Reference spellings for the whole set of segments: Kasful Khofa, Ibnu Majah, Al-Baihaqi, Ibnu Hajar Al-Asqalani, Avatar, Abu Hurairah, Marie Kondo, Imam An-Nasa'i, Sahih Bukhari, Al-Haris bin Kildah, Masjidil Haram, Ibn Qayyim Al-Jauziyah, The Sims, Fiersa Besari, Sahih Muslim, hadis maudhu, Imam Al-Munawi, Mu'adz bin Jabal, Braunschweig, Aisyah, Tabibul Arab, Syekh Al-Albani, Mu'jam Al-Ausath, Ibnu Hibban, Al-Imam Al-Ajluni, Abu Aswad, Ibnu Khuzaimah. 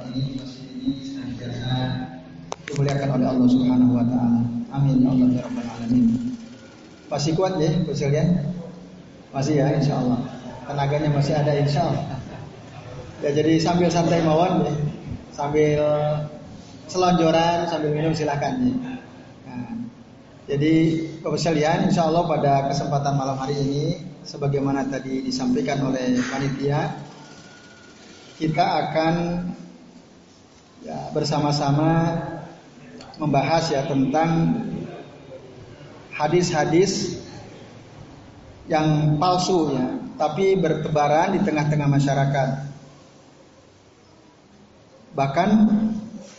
tempat ini, di masjid ini, senantiasa dimuliakan oleh Allah Subhanahu wa taala. Amin ya Allah ya rabbal alamin. Masih kuat ya kalian? Masih ya insyaallah. Tenaganya masih ada insyaallah. Ya jadi sambil santai mawon ya. Sambil selonjoran, sambil minum silakan ya. Nah, jadi kalian insyaallah pada kesempatan malam hari ini sebagaimana tadi disampaikan oleh panitia, kita akan ya, bersama-sama membahas ya tentang hadis-hadis yang palsu ya, tapi bertebaran di tengah-tengah masyarakat. Bahkan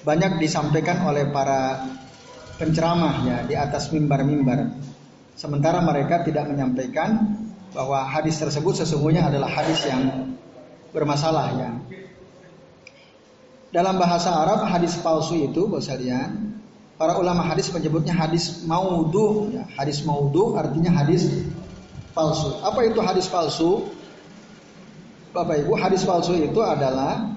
banyak disampaikan oleh para penceramah ya di atas mimbar-mimbar. Sementara mereka tidak menyampaikan bahwa hadis tersebut sesungguhnya adalah hadis yang bermasalah ya. Dalam bahasa Arab hadis palsu itu bosalyan, para ulama hadis menyebutnya hadis maudhu ya. Hadis maudhu artinya hadis palsu. Apa itu hadis palsu? Bapak Ibu, hadis palsu itu adalah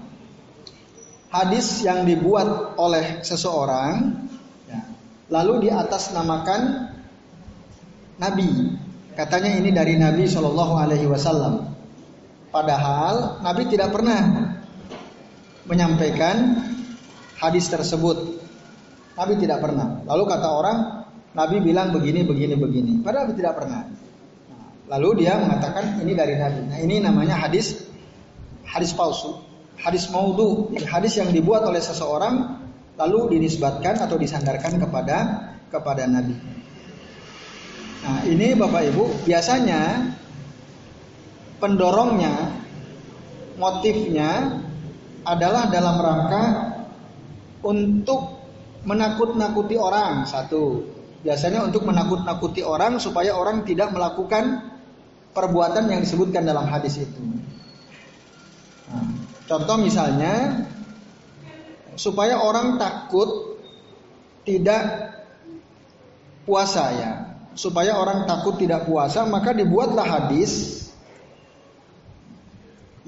hadis yang dibuat oleh seseorang ya, lalu diatasnamakan nabi. Katanya ini dari Nabi SAW. Padahal Nabi tidak pernah menyampaikan hadis tersebut. Nabi tidak pernah. Lalu kata orang, Nabi bilang begini, begini, begini. Padahal Nabi tidak pernah. Lalu dia mengatakan ini dari Nabi. Nah ini namanya hadis palsu, hadis maudhu, hadis yang dibuat oleh seseorang lalu dinisbatkan atau disandarkan kepada Nabi. Nah ini Bapak Ibu, biasanya pendorongnya, motifnya adalah dalam rangka untuk menakut-nakuti orang. Satu, biasanya untuk menakut-nakuti orang supaya orang tidak melakukan perbuatan yang disebutkan dalam hadis itu. Nah, contoh misalnya, supaya orang takut tidak puasa ya. Supaya orang takut tidak puasa, maka dibuatlah hadis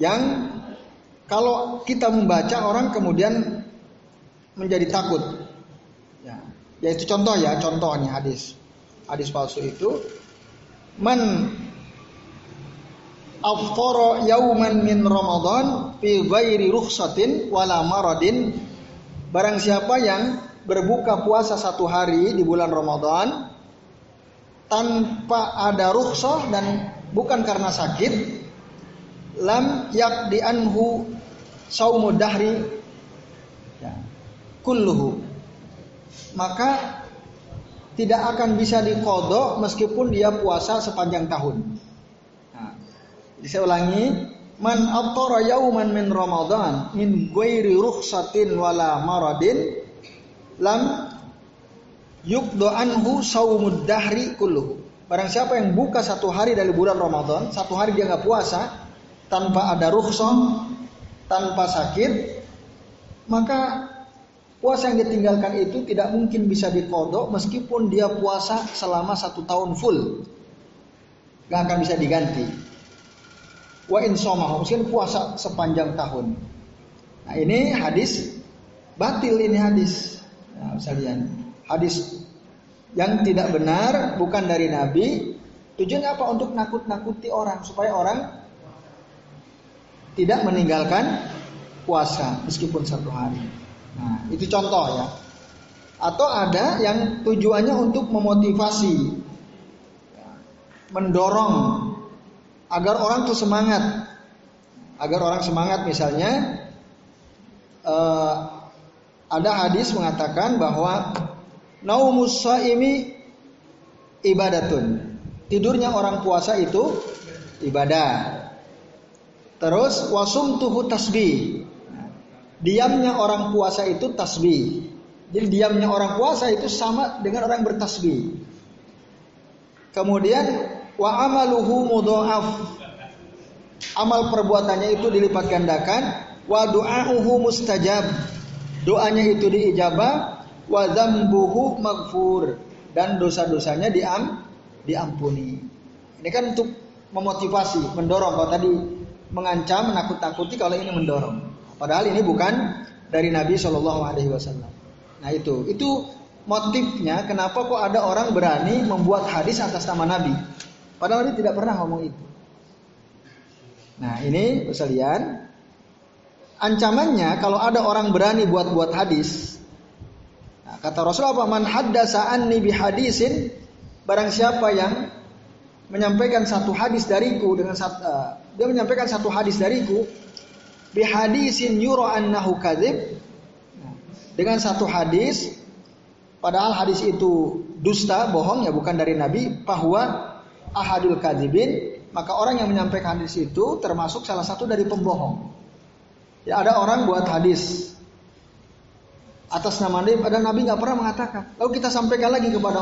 yang kalau kita membaca orang kemudian menjadi takut ya. Yaitu contoh ya, contohnya hadis palsu itu, man afthara yauman min Ramadan fi ghairi rukhsatin wala maradin, barang siapa yang berbuka puasa satu hari di bulan Ramadan tanpa ada rukhsah dan bukan karena sakit, lam yakdi anhu saumu dahri ya, kulluhu, maka tidak akan bisa diqada meskipun dia puasa sepanjang tahun. Nah, jadi saya ulangi, man afthara yauman min Ramadan min ghairi rukhsatin wala maradin lam yukdo anhu saumud dahri kulluhu. Barang siapa yang buka satu hari dari bulan Ramadan, satu hari dia nggak puasa tanpa ada rukhsah, tanpa sakit, maka puasa yang ditinggalkan itu tidak mungkin bisa diqada meskipun dia puasa selama satu tahun full, nggak akan bisa diganti. Wa insomah, mungkin puasa sepanjang tahun. Nah ini hadis batil, ini hadis nah, misalnya hadis yang tidak benar, bukan dari Nabi. Tujuannya apa? Untuk nakut-nakuti orang supaya orang tidak meninggalkan puasa meskipun satu hari. Nah, itu contoh ya. Atau ada yang tujuannya untuk memotivasi, mendorong agar orang tuh semangat. Agar orang semangat, misalnya ada hadis mengatakan bahwa naumus shaimi ibadatun, tidurnya orang puasa itu ibadah. Terus wasumtuhu tasbih, diamnya orang puasa itu tasbih. Jadi diamnya orang puasa itu sama dengan orang bertasbih. Kemudian wa amaluhu mudhaaf, amal perbuatannya itu dilipat gandakan. Wa du'auhu mustajab, doanya itu diijabah. Wa dzambuhu maghfur, dan dosa-dosanya diampuni. Ini kan untuk memotivasi, mendorong. Kalau tadi mengancam, menakut-takuti, kalau ini mendorong. Padahal ini bukan dari Nabi Shallallahu Alaihi Wasallam. Nah itu motifnya kenapa kok ada orang berani membuat hadis atas nama Nabi, padahal Nabi tidak pernah ngomong itu. Nah ini sekalian, ancamannya kalau ada orang berani buat-buat hadis. Nah, kata Rasulullah, "Man haddasa anni bi hadisin", barang siapa yang menyampaikan satu hadis dariku dengan dia menyampaikan satu hadis dariku, bi hadisin yura annahu kadzib, dengan satu hadis padahal hadis itu dusta, bohong, ya bukan dari Nabi, bahwa ahadul kadzibin, maka orang yang menyampaikan hadis itu termasuk salah satu dari pembohong. Ya ada orang buat hadis atas nama Nabi padahal Nabi nggak pernah mengatakan, lalu kita sampaikan lagi kepada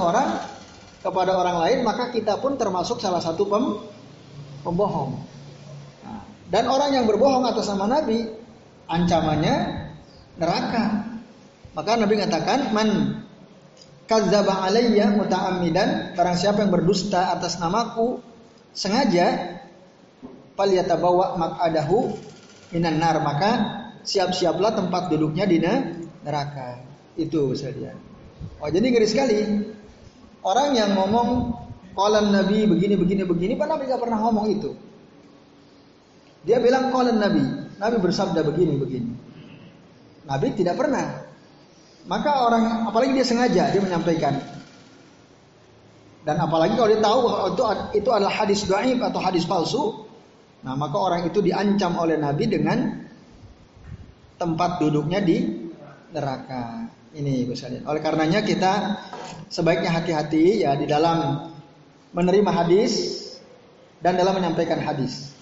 orang lain, maka kita pun termasuk salah satu pembohong. Dan orang yang berbohong atas nama Nabi, ancamannya neraka. Maka Nabi mengatakan, "Man kadzdzaba alayya muta'ammidan", barang siapa yang berdusta atas namaku sengaja, "falyatabawa maq'adahu minan nar", maka siap-siaplah tempat duduknya di neraka. Itu saja. Oh, jadi ngeri sekali. Orang yang ngomong qalan Nabi begini, padahal Nabi enggak pernah ngomong itu. Dia bilang qalan Nabi bersabda begini. Nabi tidak pernah. Maka orang, apalagi dia sengaja dia menyampaikan. Dan apalagi kalau dia tahu itu adalah hadis dhaif atau hadis palsu, nah maka orang itu diancam oleh Nabi dengan tempat duduknya di neraka. Ini misalnya. Oleh karenanya kita sebaiknya hati-hati ya di dalam menerima hadis dan dalam menyampaikan hadis.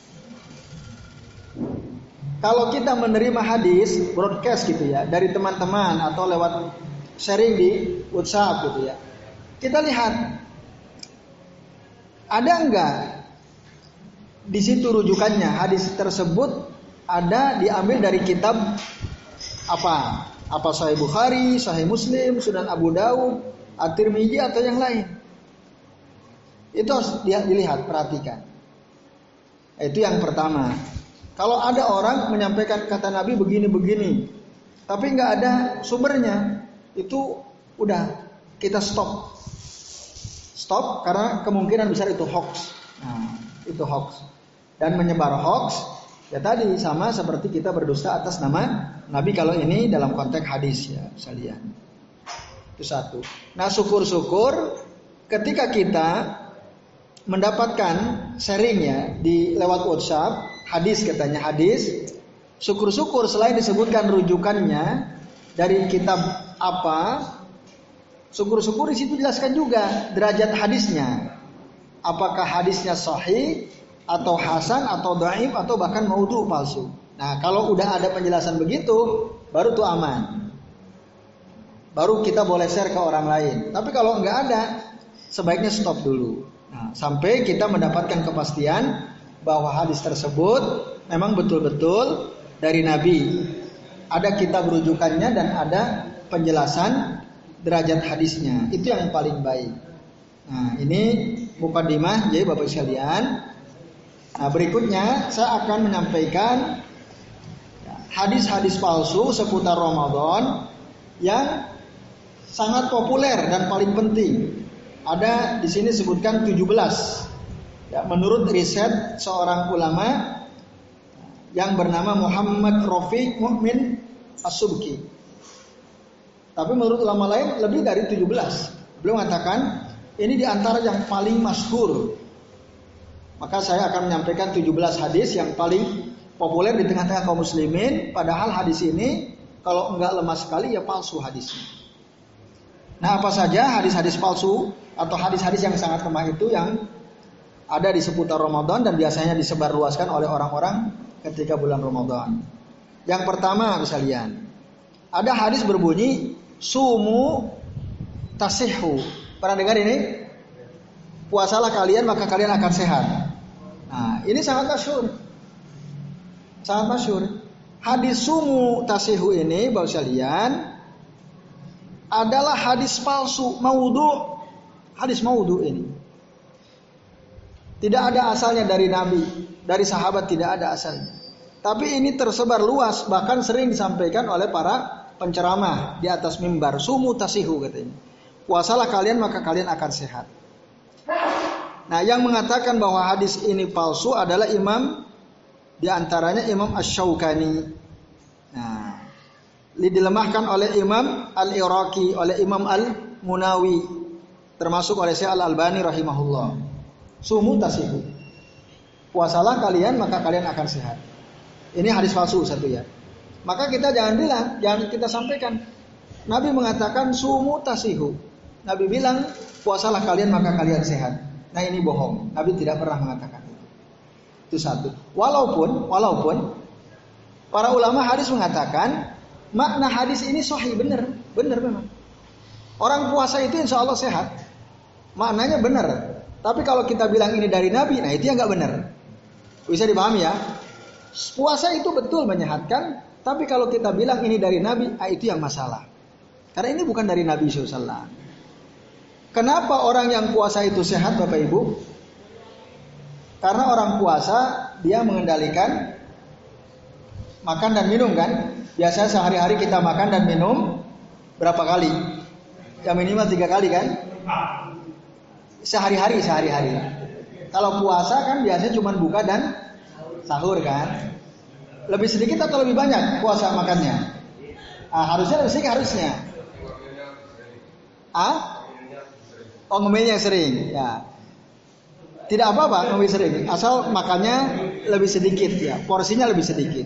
Kalau kita menerima hadis broadcast gitu ya dari teman-teman atau lewat sharing di WhatsApp gitu ya, kita lihat ada enggak di situ rujukannya, hadis tersebut ada diambil dari kitab apa Sahih Bukhari, Sahih Muslim, Sunan Abu Dawud, At-Tirmidzi atau yang lain. Itu harus dilihat, perhatikan. Itu yang pertama. Kalau ada orang menyampaikan kata Nabi begini-begini, tapi nggak ada sumbernya, itu udah kita stop karena kemungkinan besar itu hoax. Nah, itu hoax. Dan menyebar hoax, ya tadi sama seperti kita berdusta atas nama Nabi kalau ini dalam konteks hadis ya, misalnya. Itu satu. Nah, syukur-syukur ketika kita mendapatkan sharingnya di lewat WhatsApp. Hadis katanya hadis, syukur-syukur selain disebutkan rujukannya dari kitab apa, syukur-syukur di situ jelaskan juga derajat hadisnya, apakah hadisnya sahih atau hasan atau dhaif atau bahkan maudhu palsu. Nah kalau udah ada penjelasan begitu, baru tuh aman, baru kita boleh share ke orang lain. Tapi kalau nggak ada, sebaiknya stop dulu. Nah, sampai kita mendapatkan kepastian bahwa hadis tersebut memang betul-betul dari Nabi. Ada kitab rujukannya dan ada penjelasan derajat hadisnya. Itu yang paling baik. Nah, ini mukadimah, jadi Bapak sekalian. Nah, berikutnya saya akan menyampaikan hadis-hadis palsu seputar Ramadan yang sangat populer dan paling penting. Ada di sini sebutkan 17. Ya, menurut riset seorang ulama yang bernama Muhammad Rafiq Mukmin As-Subqi, tapi menurut ulama lain lebih dari 17. Beliau mengatakan ini diantara yang paling masyhur. Maka saya akan menyampaikan 17 hadis yang paling populer di tengah-tengah kaum muslimin. Padahal hadis ini kalau enggak lemah sekali ya palsu hadisnya. Nah apa saja hadis-hadis palsu atau hadis-hadis yang sangat lemah itu yang ada di seputar Ramadan dan biasanya disebarluaskan oleh orang-orang ketika bulan Ramadan. Yang pertama misalnya, ada hadis berbunyi sumu tasihhu. Pernah dengar ini? Puasalah kalian maka kalian akan sehat. Nah, ini sangat masyhur. Sangat masyhur. Hadis sumu tasihhu ini Bapak sekalian adalah hadis palsu, maudhu. Hadis maudhu ini tidak ada asalnya dari Nabi, dari sahabat tidak ada asalnya. Tapi ini tersebar luas, bahkan sering disampaikan oleh para penceramah di atas mimbar. Sumu tasihu katanya. Puasalah kalian maka kalian akan sehat. Nah, yang mengatakan bahwa hadis ini palsu adalah imam, di antaranya Imam Asy-Syaukani. Nah, dilemahkan oleh Imam Al-Iraqi, oleh Imam Al-Munawi, termasuk oleh Syekh Al-Albani rahimahullah. Sumu tasihu. Puasalah kalian maka kalian akan sehat. Ini hadis palsu satu ya. Maka kita jangan bilang, jangan kita sampaikan. Nabi mengatakan sumu tasihu. Nabi bilang puasalah kalian maka kalian sehat. Nah ini bohong, Nabi tidak pernah mengatakan itu. Itu satu. Walaupun para ulama hadis mengatakan makna hadis ini sahih, benar memang. Orang puasa itu insya Allah sehat, maknanya benar. Tapi kalau kita bilang ini dari Nabi, nah itu yang nggak benar. Bisa dipahami ya. Puasa itu betul menyehatkan, tapi kalau kita bilang ini dari Nabi, nah itu yang masalah. Karena ini bukan dari Nabi SAW. Kenapa orang yang puasa itu sehat, Bapak Ibu? Karena orang puasa dia mengendalikan makan dan minum kan? Biasanya sehari-hari kita makan dan minum berapa kali? Ya minimal 3 kali kan? Sehari-hari. Kalau puasa kan biasanya cuma buka dan sahur kan? Lebih sedikit atau lebih banyak puasa makannya? Harusnya lebih sedikit harusnya. Oh, ngemil yang sering, ya. Tidak apa-apa ngemil sering, asal makannya lebih sedikit ya, porsinya lebih sedikit.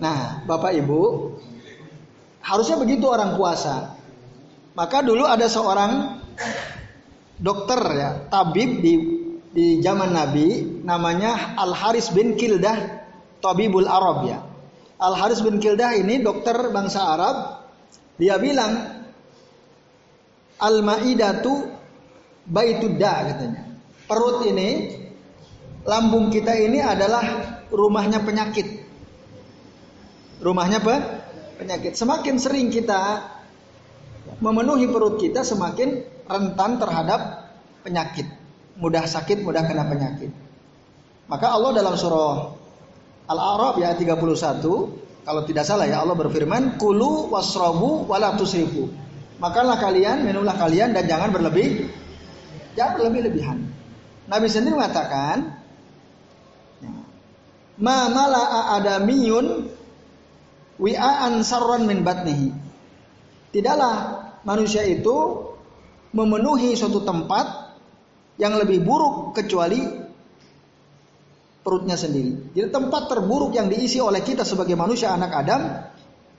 Nah, Bapak Ibu, harusnya begitu orang puasa. Maka dulu ada seorang dokter ya, tabib di zaman Nabi, namanya Al-Haris bin Kildah, Tabibul Arab ya. Al-Haris bin Kildah ini dokter bangsa Arab. Dia bilang Al-ma'idatu baitud da katanya. Perut ini, lambung kita ini adalah rumahnya penyakit. Rumahnya apa? Penyakit. Semakin sering kita memenuhi perut kita, semakin rentan terhadap penyakit. Mudah sakit, mudah kena penyakit. Maka Allah dalam surah Al-A'raf ya 31, kalau tidak salah ya, Allah berfirman, "Kulu wasrabu wala tusrifu." Makanlah kalian, minumlah kalian, dan jangan berlebih. Jangan berlebih-lebihan. Nabi sendiri mengatakan, "Ma mala'a adamiyun wi'aan sarran min batnihi." Tidaklah manusia itu memenuhi suatu tempat yang lebih buruk kecuali perutnya sendiri. Jadi tempat terburuk yang diisi oleh kita sebagai manusia anak Adam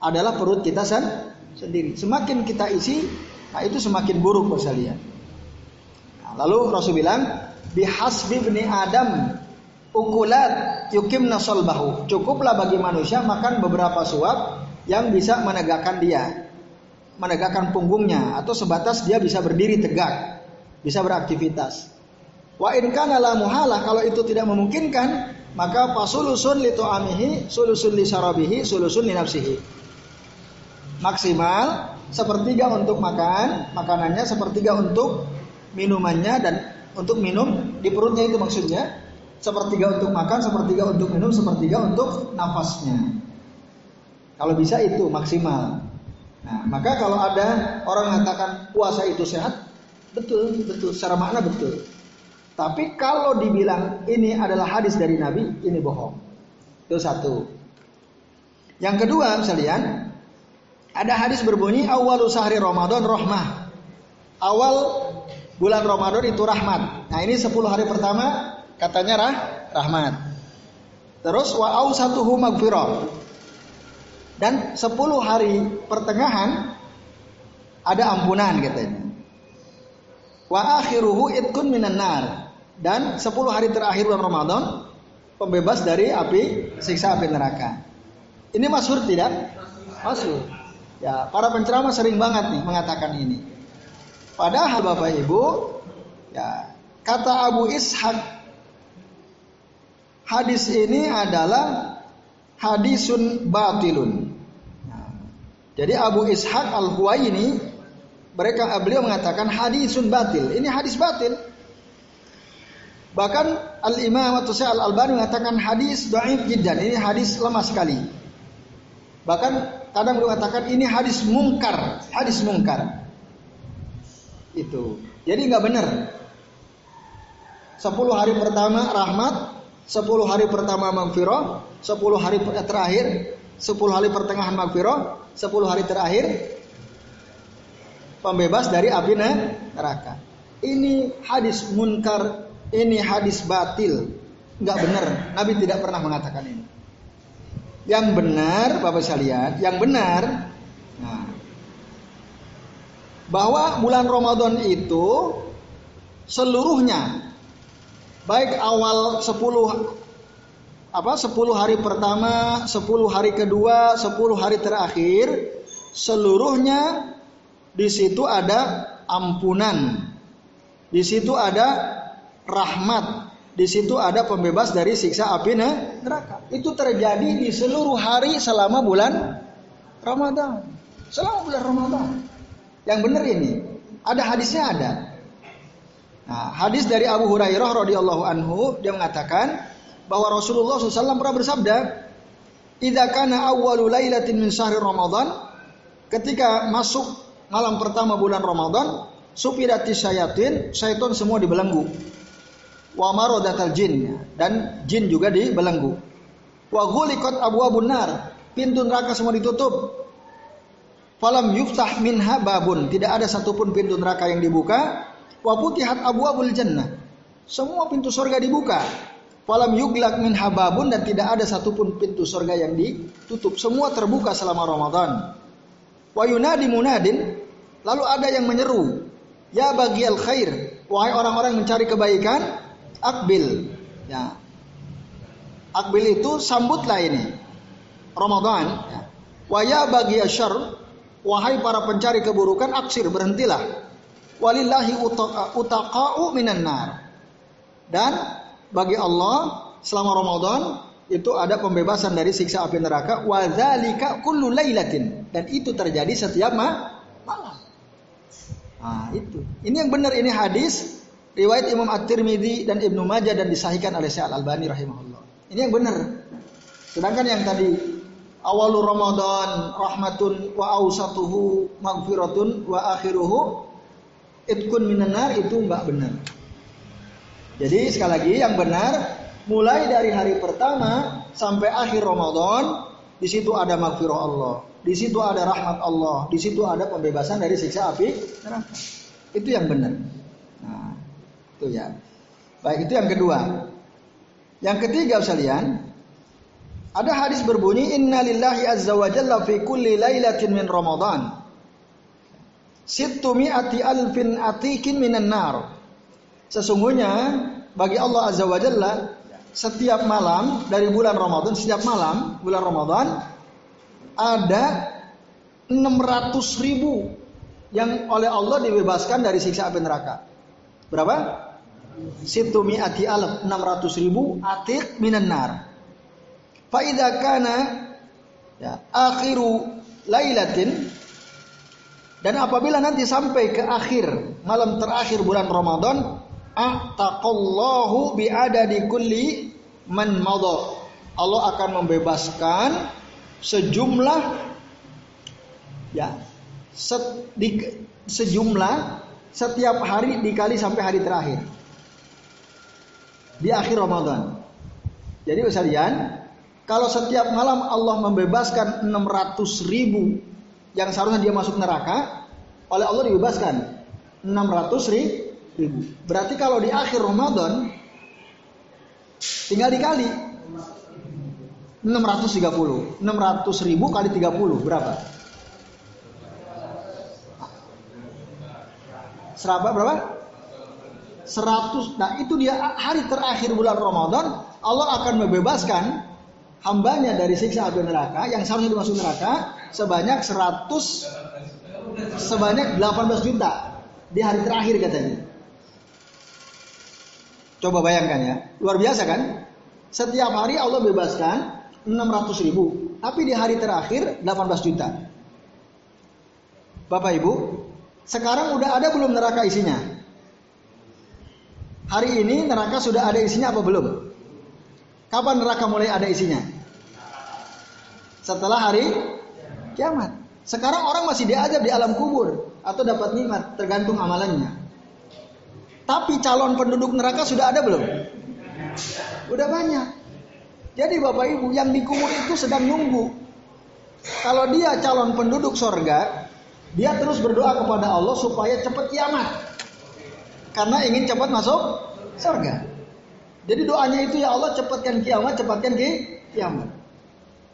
adalah perut kita sendiri. Semakin kita isi, nah itu semakin buruk kalian. Nah, lalu Rasul bilang, bihasbi bni Adam ukulat yukimna solbahu. Cukuplah bagi manusia makan beberapa suap yang bisa menegakkan dia, menegakkan punggungnya atau sebatas dia bisa berdiri tegak, bisa beraktivitas. Wa in kana la muhalah, kalau itu tidak memungkinkan, maka fasulusun li tu'amihi, sulusun li syarabihi, sulusun li nafsihi. Maksimal 1/3 untuk makanannya, 1/3 untuk minumannya, dan untuk minum di perutnya itu maksudnya 1/3 untuk makan, 1/3 untuk minum, 1/3 untuk nafasnya. Kalau bisa itu maksimal. Nah, maka kalau ada orang mengatakan puasa itu sehat, betul, secara makna betul. Tapi kalau dibilang ini adalah hadis dari Nabi, ini bohong. Itu satu. Yang kedua, sekalian, ada hadis berbunyi awal sahri Ramadan rahmah. Awal bulan Ramadan itu rahmat. Nah ini 10 hari pertama katanya rahmat. Terus wa awsatuhu magfirah. Dan 10 hari pertengahan ada ampunan katanya. Wa akhiruhu itkun minan nar. Dan 10 hari terakhir bulan Ramadan pembebas dari api siksa api neraka. Ini masyhur tidak? Masyhur. Ya, para penceramah sering banget nih mengatakan ini. Padahal Bapak Ibu, ya, kata Abu Ishaq, hadis ini adalah hadisun batilun. Nah, jadi Abu Ishaq Al-Huwaini, beliau mengatakan hadisun batil. Ini hadis batil. Bahkan Al-Imam Syekh Al-Albani mengatakan hadis dhaif jiddan, ini hadis lemah sekali. Bahkan kadang beliau mengatakan ini hadis mungkar, hadis mungkar. Itu. Jadi enggak benar. 10 hari pertama rahmat, 10 hari pertama magfirah, 10 hari terakhir, 10 hari pertengahan magfirah, 10 hari terakhir pembebas dari api neraka. Ini hadis munkar, ini hadis batil. Enggak benar. Nabi tidak pernah mengatakan ini. Yang benar, Bapak sekalian, yang benar, nah, bahwa bulan Ramadan itu seluruhnya, baik awal 10 hari pertama, 10 hari kedua, 10 hari terakhir, seluruhnya di situ ada ampunan, di situ ada rahmat, di situ ada pembebas dari siksa api neraka. Itu terjadi di seluruh hari selama bulan Ramadan. Selama bulan Ramadan. Yang benar ini, ada hadisnya ada. Nah, hadis dari Abu Hurairah radhiyallahu anhu, dia mengatakan bahwa Rasulullah SAW pernah bersabda, "Idza kana awwalu lailatin min syahri Ramadan," ketika masuk malam pertama bulan Ramadan, "Supirati syayatin," syaitan semua dibelenggu. "Wa maradatal jin," dan jin juga dibelenggu. "Wa ghuliqat abwabun nar," pintu neraka semua ditutup. "Falam yuftah minha babun," tidak ada satupun pintu neraka yang dibuka. "Wa futihat abwabul jannah," semua pintu surga dibuka. "Falam yuglak min hababun," dan tidak ada satupun pintu surga yang ditutup. Semua terbuka selama Ramadan. "Wa yunadi munadin," lalu ada yang menyeru, "Ya bagi al khair," wahai orang-orang mencari kebaikan, "Akbil," ya. Akbil itu sambutlah ini Ramadan, ya. "Wa ya bagi asyar," wahai para pencari keburukan, "Aksir," berhentilah. "Walillahi utaqa'u minan nar," dan bagi Allah selama Ramadan itu ada pembebasan dari siksa api neraka. "Wa dzalika kullu lailatin," dan itu terjadi setiap malam. Nah, itu. Ini yang benar, ini hadis riwayat Imam At-Tirmidzi dan Ibnu Majah dan disahihkan oleh Syekh Al-Albani rahimahullah. Ini yang benar. Sedangkan yang tadi awalu Ramadan rahmatun wa ausatuhu maghfiratun wa akhiruhu itkun minenar, itu enggak benar. Jadi sekali lagi yang benar, mulai dari hari pertama sampai akhir Ramadan, di situ ada magfirah Allah, di situ ada rahmat Allah, di situ ada pembebasan dari siksa api neraka. Itu yang benar. Nah, itu ya. Baik, itu yang kedua. Yang ketiga sekalian, ada hadis berbunyi, "Innalillahi azza wa jalla fi kulli lailatin min Ramadan 600,000 atikin minan nar." Sesungguhnya bagi Allah azza wa jalla setiap malam dari bulan Ramadan, setiap malam bulan Ramadan ada 600,000 yang oleh Allah dibebaskan dari siksa api neraka. Berapa? 600,000 atik minan nar. Fa idza kana akhiru lailatin, dan apabila nanti sampai ke akhir, malam terakhir bulan Ramadan, "A'taqallahu bi'adadi kulli man madha," Allah akan membebaskan sejumlah setiap hari dikali sampai hari terakhir di akhir Ramadan. Jadi sekalian, kalau setiap malam Allah membebaskan 600,000 yang seharusnya dia masuk neraka, oleh Allah dibebaskan 600,000. Berarti kalau di akhir Ramadan tinggal dikali 630. 600,000 kali 30 berapa? Serapa berapa? 100. Nah, itu dia hari terakhir bulan Ramadan, Allah akan membebaskan hambanya dari siksa api neraka yang seharusnya dimasuk neraka sebanyak 18 juta di hari terakhir katanya. Coba bayangkan ya, luar biasa kan? Setiap hari Allah bebaskan 600,000, tapi di hari terakhir 18 juta. Bapak Ibu, sekarang udah ada belum neraka isinya? Hari ini neraka sudah ada isinya apa belum? Kapan neraka mulai ada isinya? Setelah hari kiamat. Sekarang orang masih diazab di alam kubur atau dapat nikmat tergantung amalannya. Tapi calon penduduk neraka sudah ada belum? Udah banyak. Jadi Bapak Ibu yang di kubur itu sedang nunggu. Kalau dia calon penduduk surga, dia terus berdoa kepada Allah supaya cepat kiamat. Karena ingin cepat masuk surga. Jadi doanya itu, ya Allah cepatkan kiamat, cepatkan kiamat.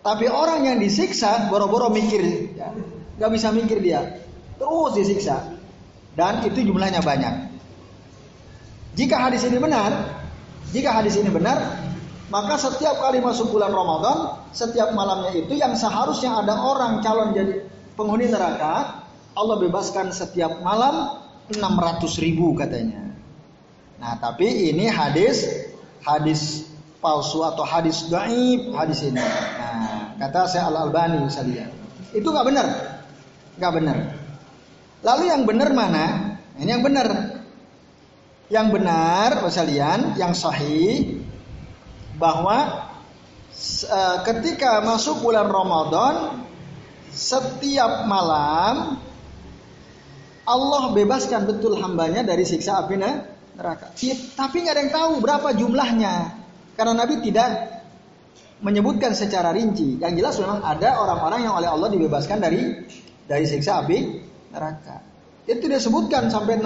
Tapi orang yang disiksa boro-boro mikir, ya, gak bisa mikir dia, terus disiksa, dan itu jumlahnya banyak. Jika hadis ini benar, maka setiap kali masuk bulan Ramadan, setiap malamnya itu yang seharusnya ada orang calon jadi penghuni neraka, Allah bebaskan setiap malam 600.000 katanya. Nah tapi ini hadis palsu atau hadis dhaif hadis ini. Nah, kata Syekh Al-Albani misalnya. Itu enggak benar. Enggak benar. Lalu yang benar mana? Ini yang benar. Yang benar misalnya yang sahih bahwa ketika masuk bulan Ramadan setiap malam Allah bebaskan betul hambanya dari siksa api neraka. Tapi nggak ada yang tahu berapa jumlahnya. Karena Nabi tidak menyebutkan secara rinci. Yang jelas memang ada orang-orang yang oleh Allah dibebaskan dari siksa api neraka. Itu disebutkan sampai 600.000,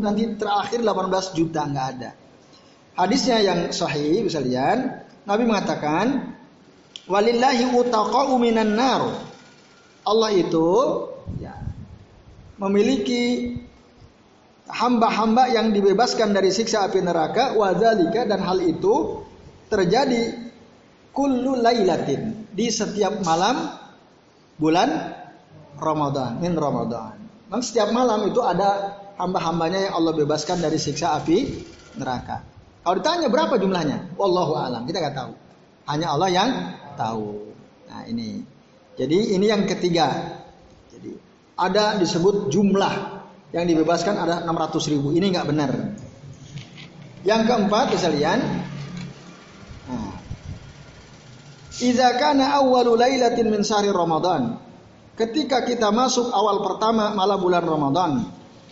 nanti terakhir 18 juta nggak ada. Hadisnya yang sahih, bisa lihat. Nabi mengatakan, walillahi utaqa'u minan nar. Allah itu ya, memiliki hamba-hamba yang dibebaskan dari siksa api neraka, wadzalika, dan hal itu terjadi kullu lailatin, di setiap malam bulan Ramadan, min Ramadan. Dan setiap malam itu ada hamba-hambanya yang Allah bebaskan dari siksa api neraka. Kalau ditanya berapa jumlahnya? Wallahu a'lam, kita nggak tahu. Hanya Allah yang tahu. Nah, ini. Jadi ini yang ketiga. Jadi ada disebut jumlah yang dibebaskan ada 600.000. Ini nggak benar. Yang keempat, misalnya, idza kana awwalu lailatin min syahri Ramadan, ketika kita masuk awal pertama malam bulan Ramadan,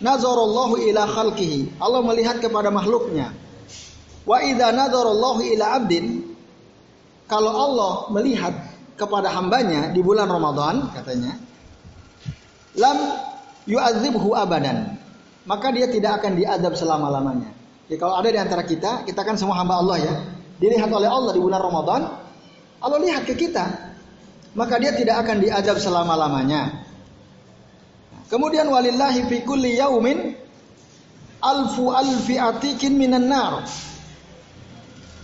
nazarallahu ila khalqihi, Allah melihat kepada makhluknya. Wa idza nazarallahu ila abdin, kalau Allah melihat kepada hambanya di bulan Ramadan, katanya, lam yu'adzibhu abadan, maka dia tidak akan diazab selama-lamanya. Jadi kalau ada di antara kita kan semua hamba Allah ya, dilihat oleh Allah di bulan Ramadan, Allah lihat ke kita, maka dia tidak akan diazab selama-lamanya. Kemudian walillahi fi kulli yaumin alfu alfi atikin minan nar,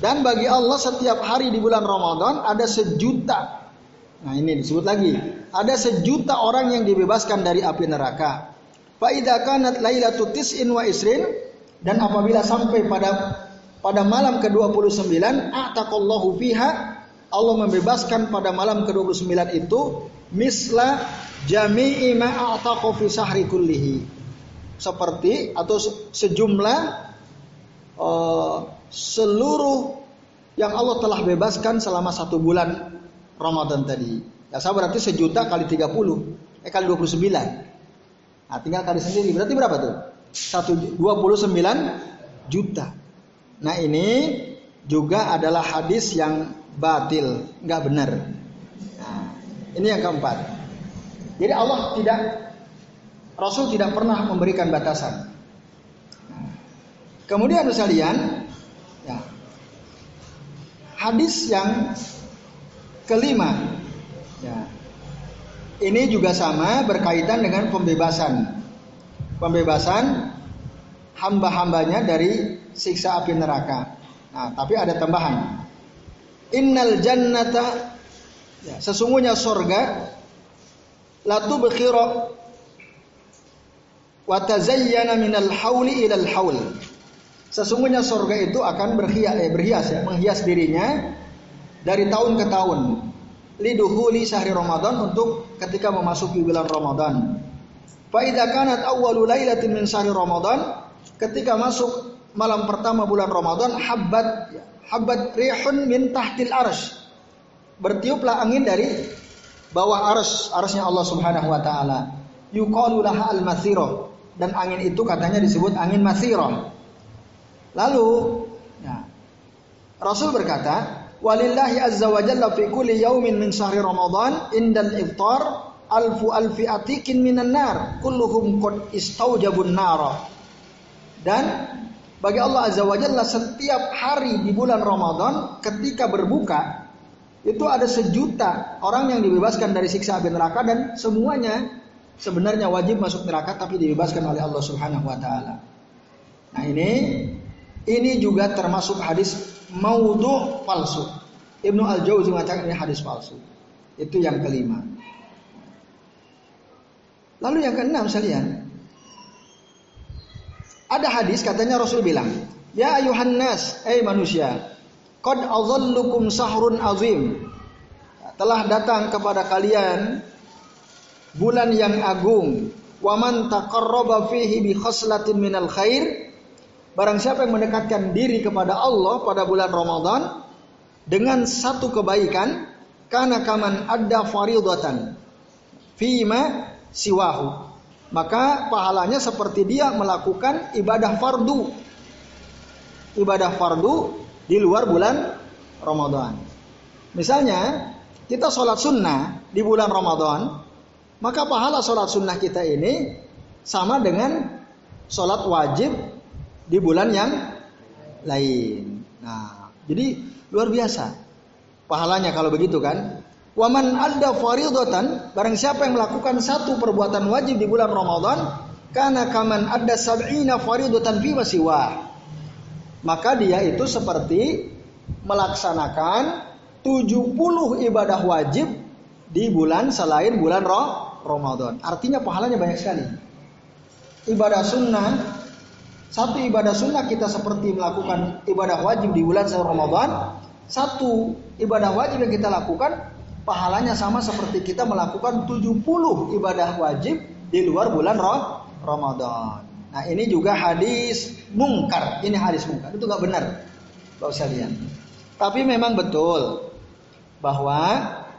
dan bagi Allah setiap hari di bulan Ramadan ada 1.000.000. Nah ini disebut lagi, ada 1.000.000 orang yang dibebaskan dari api neraka. Fa idza kanat lailatul tis'in wa isrin, dan apabila sampai pada malam ke-29, ataqallahu fiha, Allah membebaskan pada malam ke-29 itu misla jami'i ma ataqa fi sahri kullihi, seperti atau sejumlah seluruh yang Allah telah bebaskan selama satu bulan Ramadan tadi. Ya sama berarti 1.000.000 kali 30, kali 29. Nah, tinggal kali sendiri. Berarti berapa tuh? 29 juta. Nah, ini juga adalah hadis yang batil, enggak benar. Nah, ini yang keempat. Jadi Rasul tidak pernah memberikan batasan. Nah, kemudian sekalian, ya, hadis yang kelima, ya, ini juga sama berkaitan dengan pembebasan hamba-hambanya dari siksa api neraka. Nah, tapi ada tambahan. Innal jannata, ya, sesungguhnya surga, latubkhira wa tazayyana minal hauli ilal haul. Sesungguhnya surga itu akan berhias, ya, menghias dirinya dari tahun ke tahun, liduhuli syahri Ramadan, untuk ketika memasuki bulan Ramadan. Fa idza kanat awwalu lailatin min syahri Ramadan, ketika masuk malam pertama bulan Ramadan, habbat rihun min tahtil arsy, bertiuplah angin dari bawah arsy, arsynya Allah Subhanahu wa taala. Yuqalu laha al-masirah, dan angin itu katanya disebut angin masirah. Lalu ya, Rasul berkata, walillahi azza wa jalla fi kulli yaumin min syahri Ramadan indal iftar alfu alfi atikin minan nar kulluhum qad istaujabun nar. Dan bagi Allah azza wa jalla setiap hari di bulan Ramadan ketika berbuka itu ada 1.000.000 orang yang dibebaskan dari siksa api neraka, dan semuanya sebenarnya wajib masuk neraka tapi dibebaskan oleh Allah Subhanahu wa taala. Nah, ini juga termasuk hadis maudhu' palsu. Ibnu Al-Jauzi mengatakan ini hadis palsu. Itu yang kelima. Lalu yang keenam sekalian, ada hadis katanya Rasul bilang, "Ya ayuhan nas, ay manusia, qad adhallukum sahrun azim." Telah datang kepada kalian bulan yang agung. Wa man taqarraba fihi bi khaslatin minal khair. Barang siapa yang mendekatkan diri kepada Allah pada bulan Ramadan dengan satu kebaikan, kana kaman adda faridatan fima siwahu, maka pahalanya seperti dia melakukan ibadah fardu di luar bulan Ramadan. Misalnya kita sholat sunnah di bulan Ramadan, maka pahala sholat sunnah kita ini sama dengan sholat wajib di bulan yang lain. Nah, jadi luar biasa pahalanya kalau begitu kan. Waman adda faridatan, barang siapa yang melakukan satu perbuatan wajib di bulan Ramadan, kana kaman adda sab'ina faridatan fi wasiwah, maka dia itu seperti melaksanakan 70 ibadah wajib di bulan selain bulan Ramadan. Artinya pahalanya banyak sekali. Satu ibadah sunnah kita seperti melakukan ibadah wajib di bulan Ramadan. Satu ibadah wajib yang kita lakukan pahalanya sama seperti kita melakukan 70 ibadah wajib di luar bulan Ramadan. Nah, ini juga hadis mungkar. Ini hadis mungkar. Itu nggak benar, Bapak sekalian. Tapi memang betul bahwa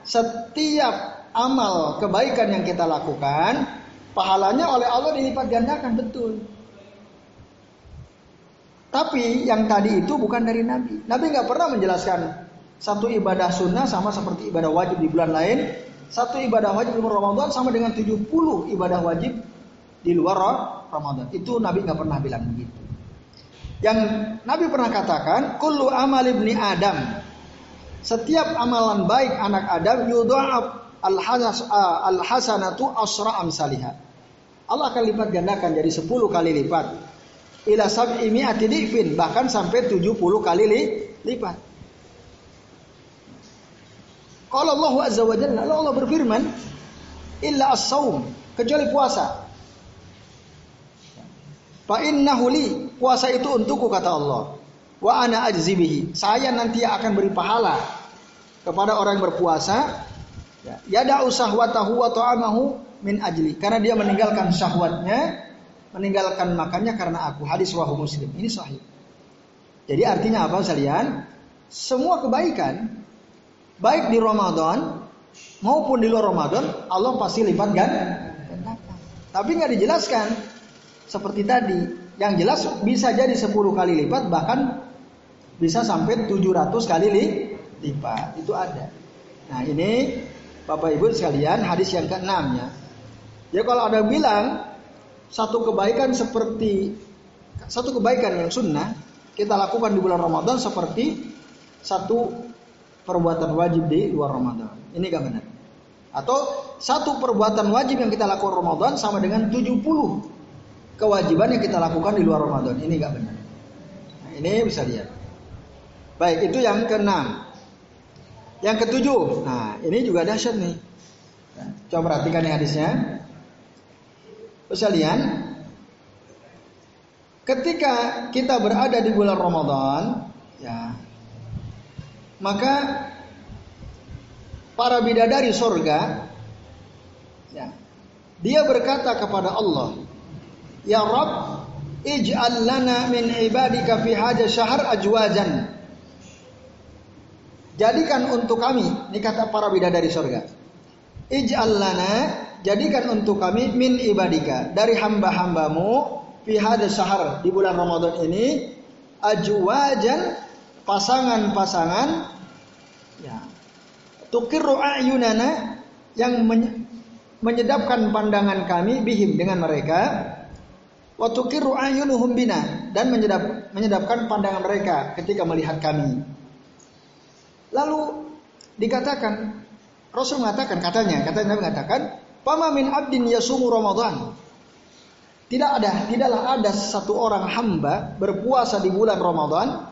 setiap amal kebaikan yang kita lakukan, pahalanya oleh Allah dilipat gandakan, betul. Tapi yang tadi itu bukan dari Nabi. Nabi nggak pernah menjelaskan satu ibadah sunnah sama seperti ibadah wajib di bulan lain, satu ibadah wajib di bulan Ramadan sama dengan 70 ibadah wajib di luar Ramadan. Itu Nabi nggak pernah bilang begitu. Yang Nabi pernah katakan, kullu amal ibni Adam, setiap amalan baik anak Adam, yudha'ab al-hasanatu asra amsaliha, Allah akan lipat gandakan jadi 10 kali lipat, ila sab'i mi'ati dhifin, bahkan sampai 70 kali lipat. Qala Allah azza wa jalla, Allah berfirman, illa as-saum, kecuali puasa, fa innahu li, puasa itu untukku kata Allah, wa ana ajzibihi, saya nanti akan beri pahala kepada orang yang berpuasa, yada'u sahwatahu wa ta'amahu min ajli, karena dia meninggalkan syahwatnya, meninggalkan makannya karena aku. Hadis sahih Muslim, ini sahih. Jadi artinya apa sekalian, semua kebaikan baik di Ramadan maupun di luar Ramadan Allah pasti lipat gandakan. Tapi nggak dijelaskan seperti tadi. Yang jelas bisa jadi 10 kali lipat, bahkan bisa sampai 700 kali lipat, itu ada. Nah, ini Bapak Ibu sekalian hadis yang ke-6 ya. Ya, kalau ada bilang satu kebaikan yang sunnah kita lakukan di bulan Ramadan seperti satu perbuatan wajib di luar Ramadan, ini gak benar. Atau satu perbuatan wajib yang kita lakukan Ramadan sama dengan 70 kewajiban yang kita lakukan di luar Ramadan, ini gak benar. Nah, ini bisa lihat. Baik, itu yang ke-6. Yang ke-7, nah ini juga dahsyat nih. Coba perhatikan nih hadisnya. Sekalian, ketika kita berada di bulan Ramadan, ya, maka para bidadari surga, ya, dia berkata kepada Allah, "Ya Rabb, Ij'al lana min ibadika fi hadha syahr ajwajan. Jadikan untuk kami, ini kata para bidadari surga. Ij'al lana, jadikan untuk kami min ibadika, dari hamba-hambamu, fi hadha syahr, di bulan Ramadan ini, ajwajan, pasangan-pasangan ya, tuqirru a'yunana, yang menyedapkan pandangan kami bihim, dengan mereka. Watukiru ayunuhum bina, dan menyedapkan pandangan mereka ketika melihat kami. Lalu dikatakan, Rasul mengatakan, katanya mengatakan, "Fama min abdin yasumu Ramadan." Tidaklah ada satu orang hamba berpuasa di bulan Ramadan,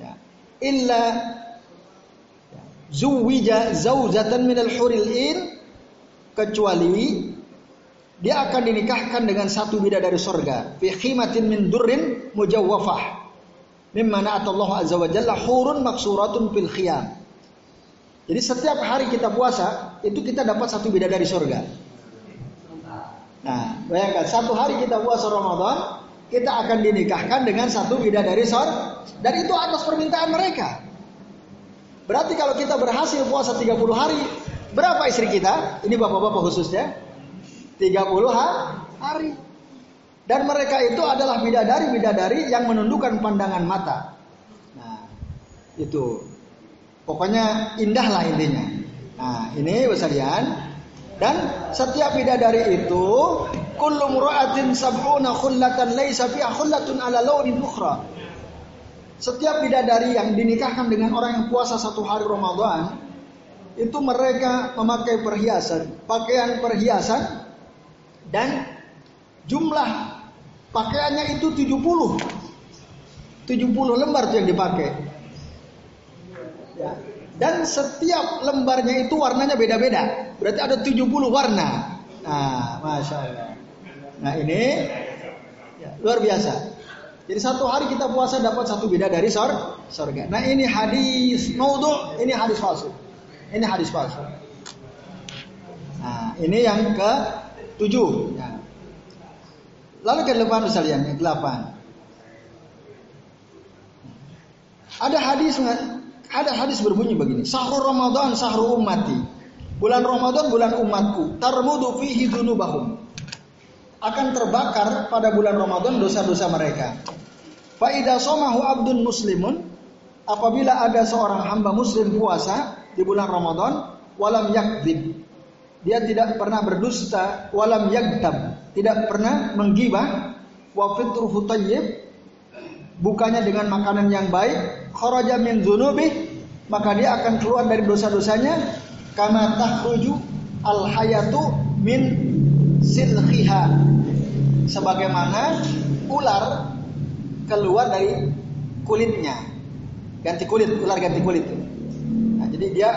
ya, illa zuwija zaujatan minal huril in, kecuali dia akan dinikahkan dengan satu bidadari surga. Fi khimatin min durrin mujawwafah. Mimma na'atallahu azza wa jalla hurun maksuratun fil khiyam. Jadi setiap hari kita puasa, itu kita dapat satu bidadari surga. Nah, bayangkan satu hari kita puasa Ramadan, kita akan dinikahkan dengan satu bidadari surga. Dan itu atas permintaan mereka. Berarti kalau kita berhasil puasa 30 hari, berapa istri kita? Ini bapak-bapak khususnya. 30 hari. Dan mereka itu adalah bidadari-bidadari yang menundukkan pandangan mata. Nah, itu. Pokoknya indahlah intinya. Nah, ini besarian. Dan setiap bidadari itu kullu mura'atin sab'una khullatan laisa fiha khullatun ala lawnin ukhra. Setiap bidadari yang dinikahkan dengan orang yang puasa satu hari Ramadan, itu mereka memakai perhiasan, pakaian perhiasan. Dan jumlah pakaiannya itu 70 lembar yang dipakai ya. Dan setiap lembarnya itu warnanya beda-beda. Berarti ada 70 warna. Nah, Masya Allah. Nah ini ya, luar biasa. Jadi satu hari kita puasa dapat satu bidadari surga. Nah ini hadis maudhu', ini hadis palsu. Nah ini yang ke 7. Ya. Lalu ke-8. Ada hadis berbunyi begini. Sahur Ramadan sahru ummati. Bulan Ramadan bulan umatku. Tarmudu fihi dzunubahum. Akan terbakar pada bulan Ramadan dosa-dosa mereka. Fa idza shamahu abdun muslimun, apabila ada seorang hamba muslim puasa di bulan Ramadan, walam yakdzib, dia tidak pernah berdusta, walam yaktab, tidak pernah menggibah, wa fitruhu tayyib, bukannya dengan makanan yang baik, kharaja min dzunubih, maka dia akan keluar dari dosa-dosanya, kama takhruju al-hayatu min silhiha, sebagaimana ular keluar dari kulitnya, ular ganti kulit. Nah, jadi dia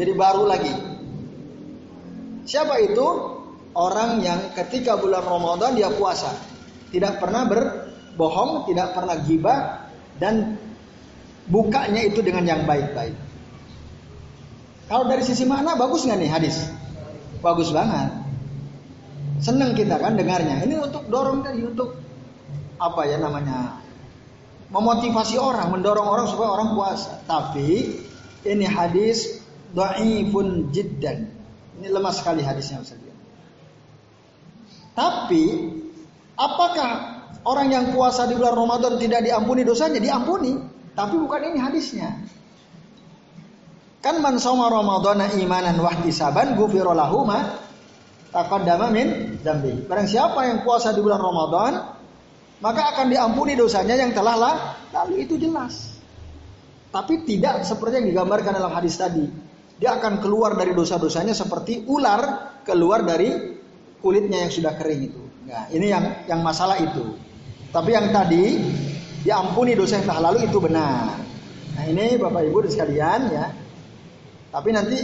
jadi baru lagi. Siapa itu? Orang yang ketika bulan Ramadan dia puasa, tidak pernah berbohong, tidak pernah ghibah, dan bukanya itu dengan yang baik-baik. Kalau dari sisi makna bagus nggak nih hadis? Bagus banget. Seneng kita kan dengarnya. Ini untuk dorong tadi, untuk memotivasi orang, mendorong orang supaya orang puasa. Tapi ini hadis dhaifun jiddan. Ini lemah sekali hadisnya. Tapi apakah orang yang puasa di bulan Ramadan tidak diampuni dosanya? Diampuni, tapi bukan ini hadisnya. Kan man shoma Ramadhana imanan wa ihtisaban ghufira lahu ma taqaddama min dzambi. Barang siapa yang puasa di bulan Ramadan, maka akan diampuni dosanya yang telah lalu, itu jelas. Tapi tidak seperti yang digambarkan dalam hadis tadi. Dia akan keluar dari dosa-dosanya seperti ular keluar dari kulitnya yang sudah kering itu. Nah, ini yang masalah itu. Tapi yang tadi diampuni dosa yang telah lalu itu benar. Nah, ini Bapak Ibu sekalian ya. Tapi nanti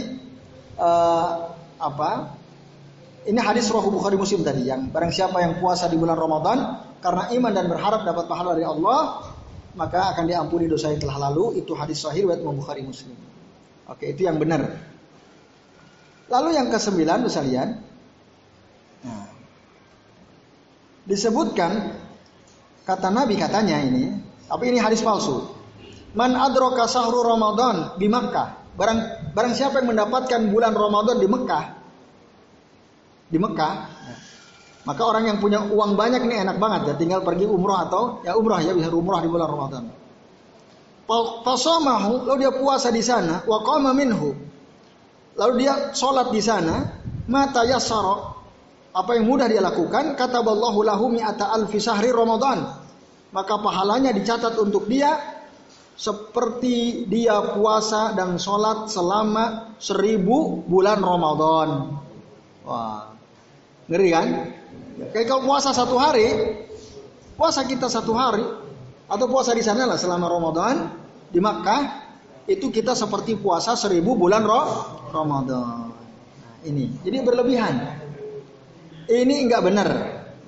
ini hadis riwayat Bukhari Muslim tadi, yang barang siapa yang puasa di bulan Ramadan karena iman dan berharap dapat pahala dari Allah, maka akan diampuni dosa yang telah lalu. Itu hadis sahih riwayat Bukhari Muslim. Oke, itu yang benar. Lalu yang ke-9, misalnya, disebutkan Kata Nabi katanya ini, tapi ini hadis palsu. Man adroka sahru Ramadan di Makkah. Barang siapa yang mendapatkan bulan Ramadan di Mekah, maka orang yang punya uang banyak ini enak banget ya, tinggal pergi umroh atau ya umroh ya, bisa umroh di bulan Ramadan. Fasamahu, lalu dia puasa di sana, wa qama minhu, lalu dia sholat di sana, mata yassara, apa yang mudah dia lakukan, kataballahu lahu mi'ata alfi sahri Ramadan, maka pahalanya dicatat untuk dia seperti dia puasa dan sholat selama 1000 bulan Ramadan. Wah, ngeri kan? Kayak kalau puasa satu hari, puasa kita satu hari atau puasa di sana lah selama Ramadan di Makkah, itu kita seperti puasa 1000 bulan Ramadan. Nah, ini, jadi berlebihan. Ini enggak benar.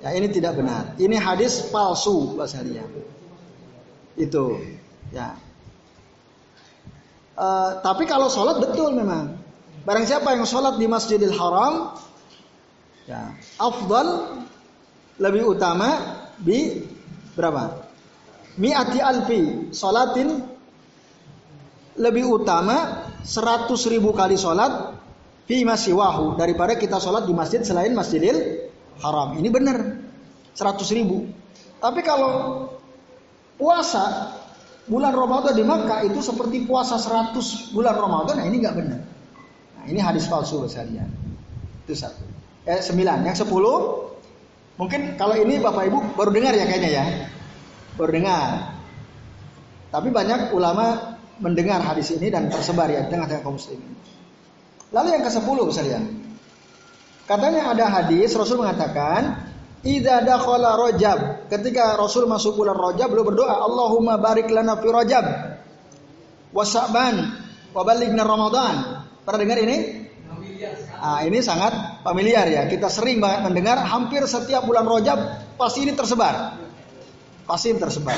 Ya, ini tidak benar. Ini hadis palsu bahasanya. Itu. Ya. Tapi kalau sholat betul memang. Barang siapa yang sholat di Masjidil Haram, ya, afdal, lebih utama bi berapa? Mi'ati alfi sholatin, lebih utama 100.000 kali sholat fi masiwahu, daripada kita sholat di masjid selain Masjidil Haram. Ini benar 100.000. Tapi kalau puasa bulan Ramadan di Makkah itu seperti puasa 100 bulan Ramadan, nah ini nggak benar. Nah, ini hadis palsu besarnya. Itu 9. Yang 10, mungkin kalau ini Bapak Ibu baru dengar ya kayaknya ya, baru dengar. Tapi banyak ulama mendengar hadis ini dan tersebar ya tengah-tengah kaum muslimin. Lalu yang 10 besarnya, katanya ada hadis Rasul mengatakan, idza dakhala Rajab, ketika Rasul masuk bulan Rajab beliau berdoa, Allahumma barik lana fi Rajab wa Sya'ban wa ballighna Ramadan. Pernah dengar ini? Ah, ini sangat familiar ya. Kita sering banget mendengar, hampir setiap bulan Rajab pasti ini tersebar. Pasti ini tersebar.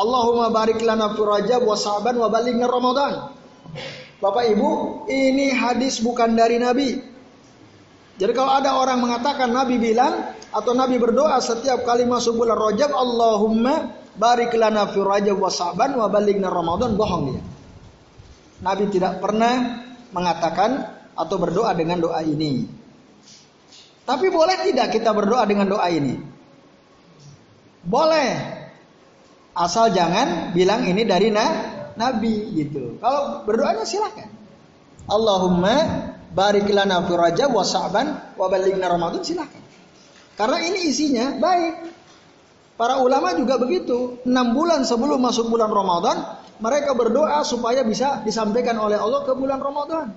Allahumma barik lana fi Rajab wa Sya'ban wa ballighna Ramadan. Bapak Ibu, ini hadis bukan dari Nabi. Jadi kalau ada orang mengatakan Nabi bilang atau Nabi berdoa setiap kali masuk bulan Rajab, Allahumma barik lana fi Rajab wa Sya'ban wa ballighna Ramadan, bohong dia. Nabi tidak pernah mengatakan atau berdoa dengan doa ini. Tapi boleh tidak kita berdoa dengan doa ini? Boleh. Asal jangan bilang ini dari Nabi gitu. Kalau berdoanya silakan. Allahumma barik lana fi Rajab wa Sya'ban wa ballighna Ramadan, silahkan. Karena ini isinya baik. Para ulama juga begitu. 6 bulan sebelum masuk bulan Ramadan, mereka berdoa supaya bisa disampaikan oleh Allah ke bulan Ramadan.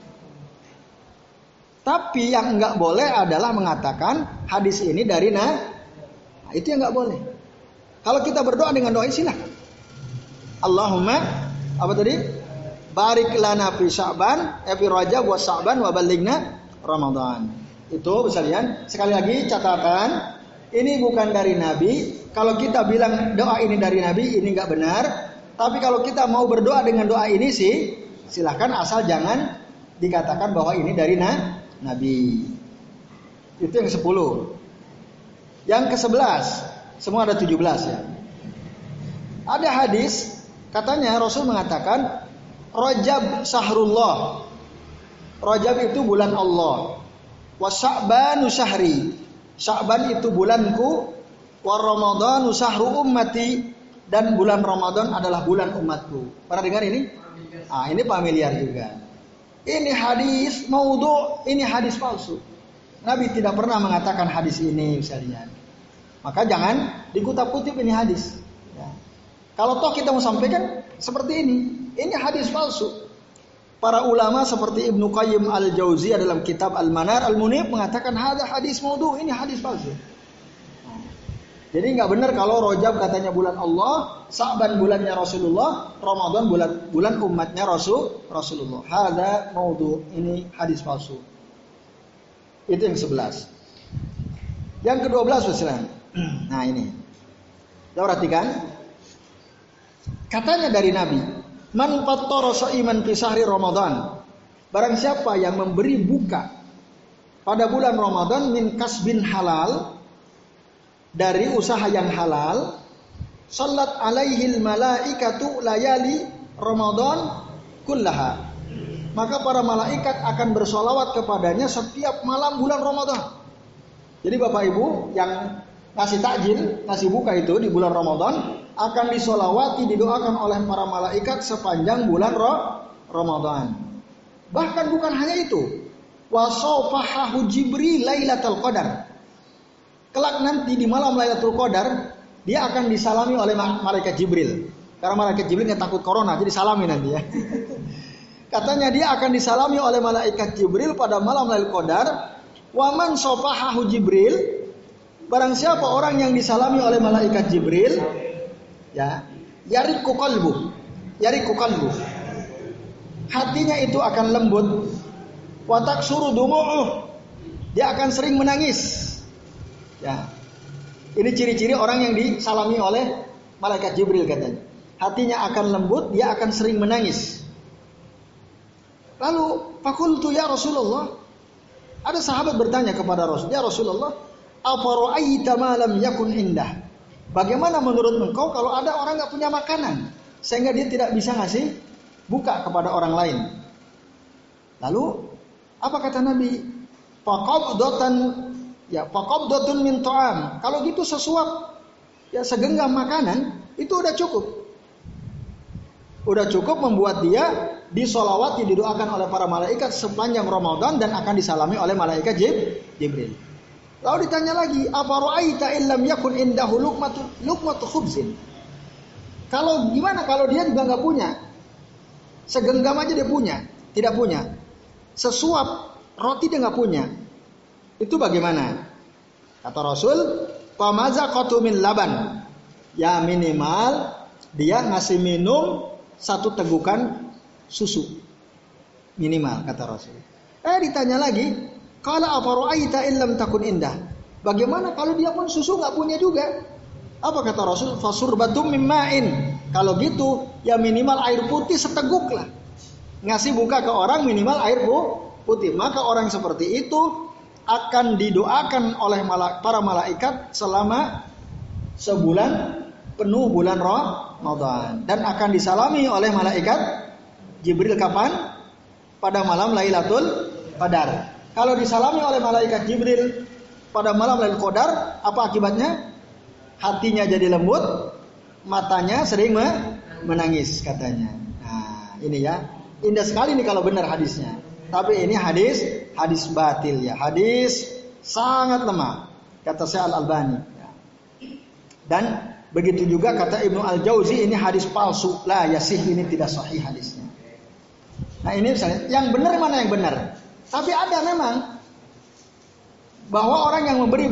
Tapi yang enggak boleh adalah mengatakan hadis ini dari Nah, itu yang enggak boleh. Kalau kita berdoa dengan doa, silahkan. Allahumma apa tadi? Barik lana fi Sya'ban, fi Rajab wa Sya'ban wa ballighna Ramadan. Itu sekalian, sekali lagi catatan, ini bukan dari Nabi. Kalau kita bilang doa ini dari Nabi, ini enggak benar. Tapi kalau kita mau berdoa dengan doa ini sih, silahkan, asal jangan dikatakan bahwa ini dari Nabi. Itu yang 10. Yang 11, semua ada 17 ya. Ada hadis, katanya Rasul mengatakan, Rajab sahrullah, Rajab itu bulan Allah, wa Sya'banu syahri, Sya'ban itu bulanku, wa Ramadanu sahru ummati, dan bulan Ramadan adalah bulan umatku. Pernah dengar ini? Ah, ini familiar juga. Ini hadis maudhu, ini hadis palsu. Nabi tidak pernah mengatakan hadis ini misalnya. Maka jangan dikutip-kutip ini hadis ya. Kalau toh kita mau sampaikan seperti ini, ini hadis palsu. Para ulama seperti Ibn Qayyim Al-Jauziyah dalam kitab Al-Manar Al-Munib mengatakan hadis maudhu, ini hadis palsu. Jadi nggak benar kalau Rajab katanya bulan Allah, Sya'ban bulannya Rasulullah, Ramadan bulan umatnya Rasulullah. Hadza maudhu, ini hadis palsu. Itu yang 11. Yang ke-12 misalnya. Nah ini, kita perhatikan. Katanya dari Nabi, man fattara sha'iman fi sahri Ramadan, barang siapa yang memberi buka pada bulan Ramadan, min kasbin halal, dari usaha yang halal, Salat alaihil malaikatu layali Ramadan kullaha. Maka para malaikat akan bersolawat kepadanya setiap malam bulan Ramadan. Jadi Bapak Ibu yang nasi takjil, nasi buka itu di bulan Ramadan akan disolawati, didoakan oleh para malaikat sepanjang bulan Ramadan. Bahkan bukan hanya itu. Wasofahahu Jibril Lailatul Qadar. Kelak nanti di malam Lailatul Qadar dia akan disalami oleh malaikat Jibril. Karena malaikat Jibril yang takut corona, jadi salami nanti ya. Katanya dia akan disalami oleh malaikat Jibril pada malam Lailatul Qadar. Waman sofahahu Jibril, barang siapa orang yang disalami oleh malaikat Jibril, ya, yariku qalbu. Hatinya itu akan lembut. Wa taksuru dumu'uh. Dia akan sering menangis. Ya. Ini ciri-ciri orang yang disalami oleh malaikat Jibril katanya. Hatinya akan lembut, dia akan sering menangis. Lalu faqultu ya Rasulullah, ada sahabat bertanya kepada Rasul, ya Rasulullah, afara'aita ma lam yakun indah. Bagaimana menurut engkau kalau ada orang nggak punya makanan sehingga dia tidak bisa ngasih buka kepada orang lain? Lalu apa kata Nabi? Faqabdatun min ta'am. Kalau gitu sesuap ya segenggam makanan itu udah cukup. Udah cukup membuat dia disolawati, didoakan oleh para malaikat sepanjang Ramadan dan akan disalami oleh malaikat Jibril. Lalu ditanya lagi, afara'aita illam yakun indahu luqmatu khubzin. Kalau gimana kalau dia juga nggak punya? Segenggam aja dia punya, tidak punya. Sesuap roti dia nggak punya. Itu bagaimana? Kata Rasul, famazaqatu min laban. Ya minimal dia ngasih minum satu tegukan susu minimal kata Rasul. Ditanya lagi, qala afara'aita illam takun indah. Bagaimana kalau dia pun susu nggak punya juga? Apa kata Rasul? Fasurbatum mimma'in. Kalau gitu ya minimal air putih seteguk lah. Ngasih buka ke orang minimal air putih. Maka orang seperti itu akan didoakan oleh para malaikat selama sebulan penuh bulan Ramadan dan akan disalami oleh malaikat Jibril kapan? Pada malam Lailatul Qadar. Kalau disalami oleh malaikat Jibril pada malam Lailatul Qadar, apa akibatnya? Hatinya jadi lembut, matanya sering menangis katanya. Nah, ini ya. Indah sekali nih kalau benar hadisnya. Tapi ini hadis batil ya. Hadis sangat lemah kata Syekh Al-Albani. Dan begitu juga kata Ibnu Al-Jauzi, ini hadis palsu. La yasih, ini tidak sahih hadisnya. Nah ini misalnya, yang benar mana yang benar? Tapi ada memang bahwa orang yang memberi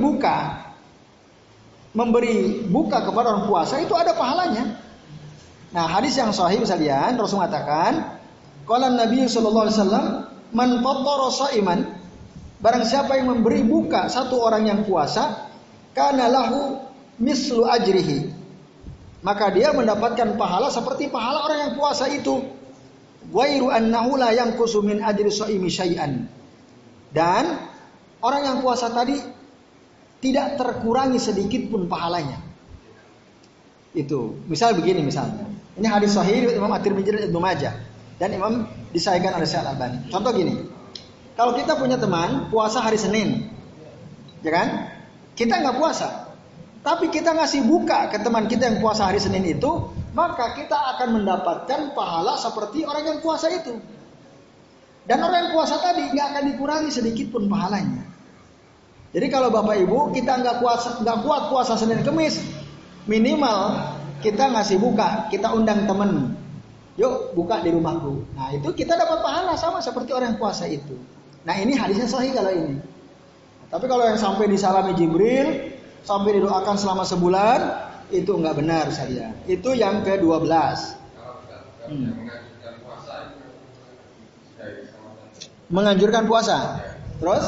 buka kepada orang puasa itu ada pahalanya. Nah hadis yang sahih misalnya, Rasul mengatakan, qala Nabi sallallahu alaihi wasallam, man fattara shaiman, barang siapa yang memberi buka satu orang yang puasa, kana lahu mislu ajrihi. Maka dia mendapatkan pahala seperti pahala orang yang puasa itu. Wairu annahu la yanqusu min ajri shaimi syai'an. Dan orang yang puasa tadi tidak terkurangi sedikit pun pahalanya. Itu. Misal begini misalnya. Ini hadis sahih Imam At-Tirmidzi dan Ibnu Majah dan Imam disahihkan oleh Syekh Al-Albani. Contoh gini. Kalau kita punya teman puasa hari Senin. Ya kan? Kita nggak puasa. Tapi kita ngasih buka ke teman kita yang puasa hari Senin itu, maka kita akan mendapatkan pahala seperti orang yang puasa itu. Dan orang yang puasa tadi nggak akan dikurangi sedikit pun pahalanya. Jadi kalau Bapak Ibu kita nggak kuat puasa Senin Kemis, minimal kita ngasih buka, kita undang teman, yuk buka di rumahku. Nah itu kita dapat pahala sama seperti orang yang puasa itu. Nah ini hadisnya sahih kalau ini. Tapi kalau yang sampai disalami Jibril, sampai didoakan selama sebulan, itu enggak benar saya. Itu yang ke-12. Menganjurkan puasa. Terus?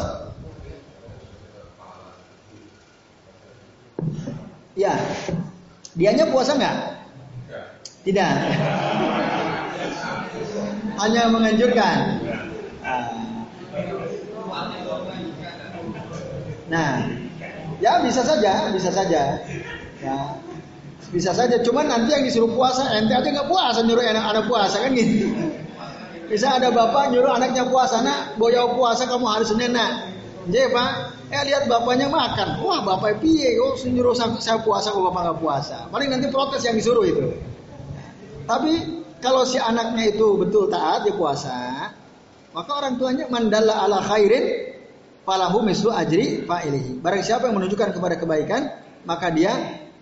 Ya. Dianya puasa enggak? Tidak. Hanya menganjurkan. Nah, ya bisa saja, ya. Bisa saja, cuman nanti yang disuruh puasa ente aja nggak puasa, nyuruh anak-anak puasa kan gitu. Bisa ada bapak nyuruh anaknya puasa, nak boyau puasa kamu hari Senin nak. Jadi pak, lihat bapaknya makan, wah bapak piye, nyuruh saya puasa kok bapak nggak puasa. Paling nanti protes yang disuruh itu. Tapi kalau si anaknya itu betul taat dia puasa, maka orang tuanya mandalla ala khairin, falahu mislu ajri fa'ilihi. Barang siapa yang menunjukkan kepada kebaikan, maka dia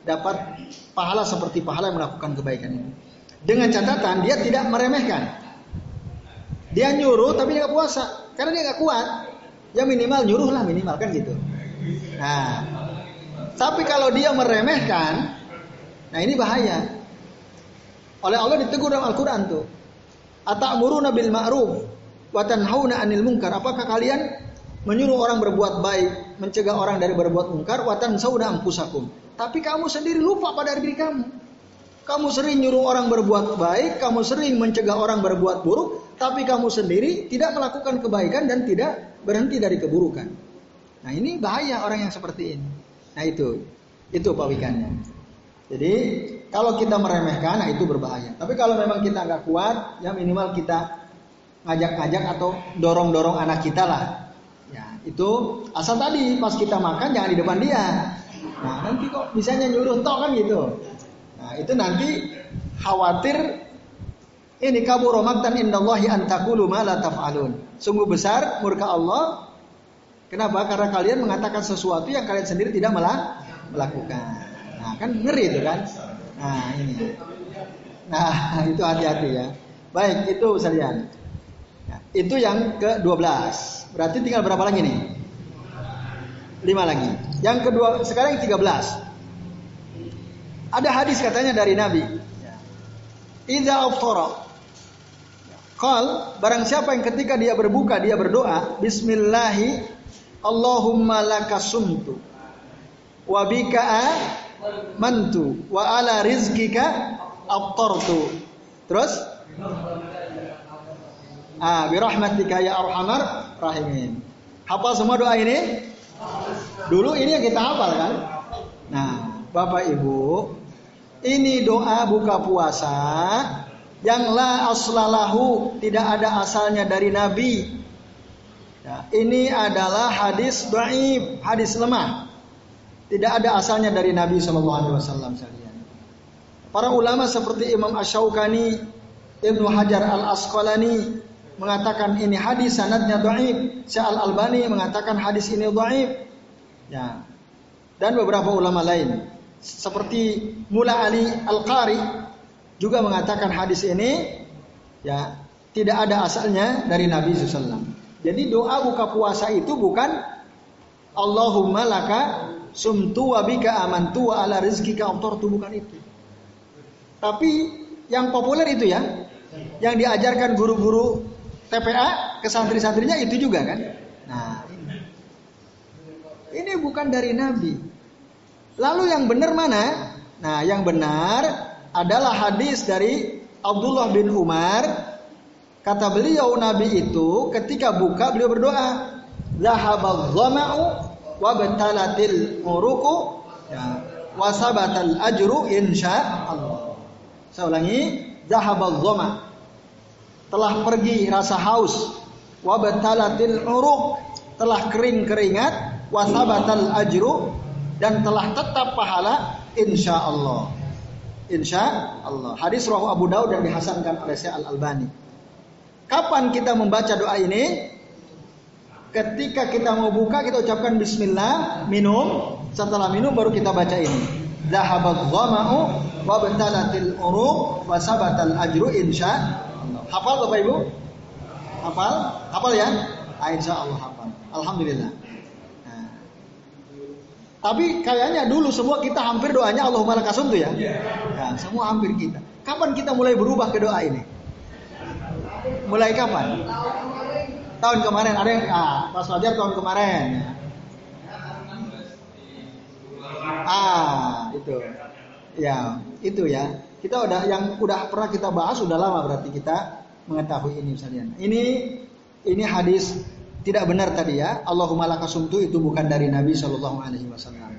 dapat pahala seperti pahala yang melakukan kebaikan itu. Dengan catatan dia tidak meremehkan. Dia nyuruh tapi dia nggak puasa karena dia nggak kuat. Ya minimal nyuruh lah minimal kan gitu. Nah, tapi kalau dia meremehkan, nah ini bahaya. Oleh Allah ditegur dalam Al-Quran tuh. Ata'muruna bil ma'ruf wa tanhauna 'anil munkar. Apakah kalian menyuruh orang berbuat baik, mencegah orang dari berbuat mungkar, watan sauda ampusakum. Tapi kamu sendiri lupa pada diri kamu. Kamu sering nyuruh orang berbuat baik, kamu sering mencegah orang berbuat buruk, tapi kamu sendiri tidak melakukan kebaikan dan tidak berhenti dari keburukan. Nah ini bahaya orang yang seperti ini. Nah itu pawikannya. Jadi kalau kita meremehkan, nah itu berbahaya. Tapi kalau memang kita nggak kuat, ya minimal kita ngajak-ngajak atau dorong-dorong anak kita lah. Ya, itu asal tadi pas kita makan jangan di depan dia. Nah, nanti kok bisanya nyuruh tok kan gitu. Nah, itu nanti khawatir ini kabur maktan indallahi an taqulu ma la taf'alun. Sungguh besar murka Allah. Kenapa? Karena kalian mengatakan sesuatu yang kalian sendiri tidak melakukan. Nah, kan ngeri itu kan. Nah, ini. Nah, itu hati-hati ya. Baik, itu sekalian. Nah, itu yang ke-12. Berarti tinggal berapa lagi nih? 5 lagi. Yang kedua, sekarang 13. Ada hadis katanya dari Nabi. Idza aftara. Qal, barang siapa yang ketika dia berbuka, dia berdoa. Bismillahi, Allahumma lakasumtu. Wa bika amantu. Wa ala rizkika aftartu. Terus? Ah, birahmatika ya arhamar rahimin. Hafal semua doa ini? Dulu ini yang kita hafal kan? Nah, Bapak Ibu, ini doa buka puasa yang la aslalahu, tidak ada asalnya dari Nabi. Ya, ini adalah hadis dhaif, hadis lemah. Tidak ada asalnya dari Nabi SAW. Para ulama seperti Imam Asy-Syaukani, Ibnu Hajar Al-Asqalani mengatakan ini hadis sanadnya dhaif. Syekh Al-Albani mengatakan hadis ini dhaif. Ya. Dan beberapa ulama lain seperti Mula Ali Al-Qari juga mengatakan hadis ini ya tidak ada asalnya dari Nabi sallallahu alaihi wasallam. Jadi doa buka puasa itu bukan Allahumma laka sumtu wa bika amantu wa ala rizqika aftartu, bukan itu. Tapi yang populer itu ya, yang diajarkan guru-guru TPA ke santri-santrinya itu juga kan. Nah, ini bukan dari Nabi. Lalu yang benar mana? Nah, yang benar adalah hadis dari Abdullah bin Umar. Kata beliau Nabi itu ketika buka beliau berdoa, "Zahabal dhama'u wa batalatil uruqu wa sabatal ajru insyaallah." Saya ulangi, "Zahabal dhama'u, telah pergi rasa haus, wa batalatil uruq, telah kering keringat, wa sabatal ajru, dan telah tetap pahala insyaallah." Insyaallah. Hadis rawahu Abu Dawud dan dihasankan oleh Syekh Al-Albani. Kapan kita membaca doa ini? Ketika kita mau buka kita ucapkan bismillah, minum, setelah minum baru kita baca ini. Zahabadz dhama'u wa batalatil uruq wa sabatal ajru insyaallah. Hafal Bapak Ibu? Hafal? Hafal ya? Insyaallah hafal. Alhamdulillah. Nah. Tapi kayaknya dulu semua kita hampir doanya Allahumma lakasum tuh ya? Nah, semua hampir kita. Kapan kita mulai berubah ke doa ini? Mulai kapan? Tahun kemarin. Ada yang Mas Fajar tahun kemarin. Itu. Ya, itu ya. Kita udah pernah kita bahas sudah lama, berarti kita mengetahui ini misalnya. Ini hadis tidak benar tadi ya. Allahumma lakasumtu itu bukan dari Nabi sallallahu alaihi wasallam.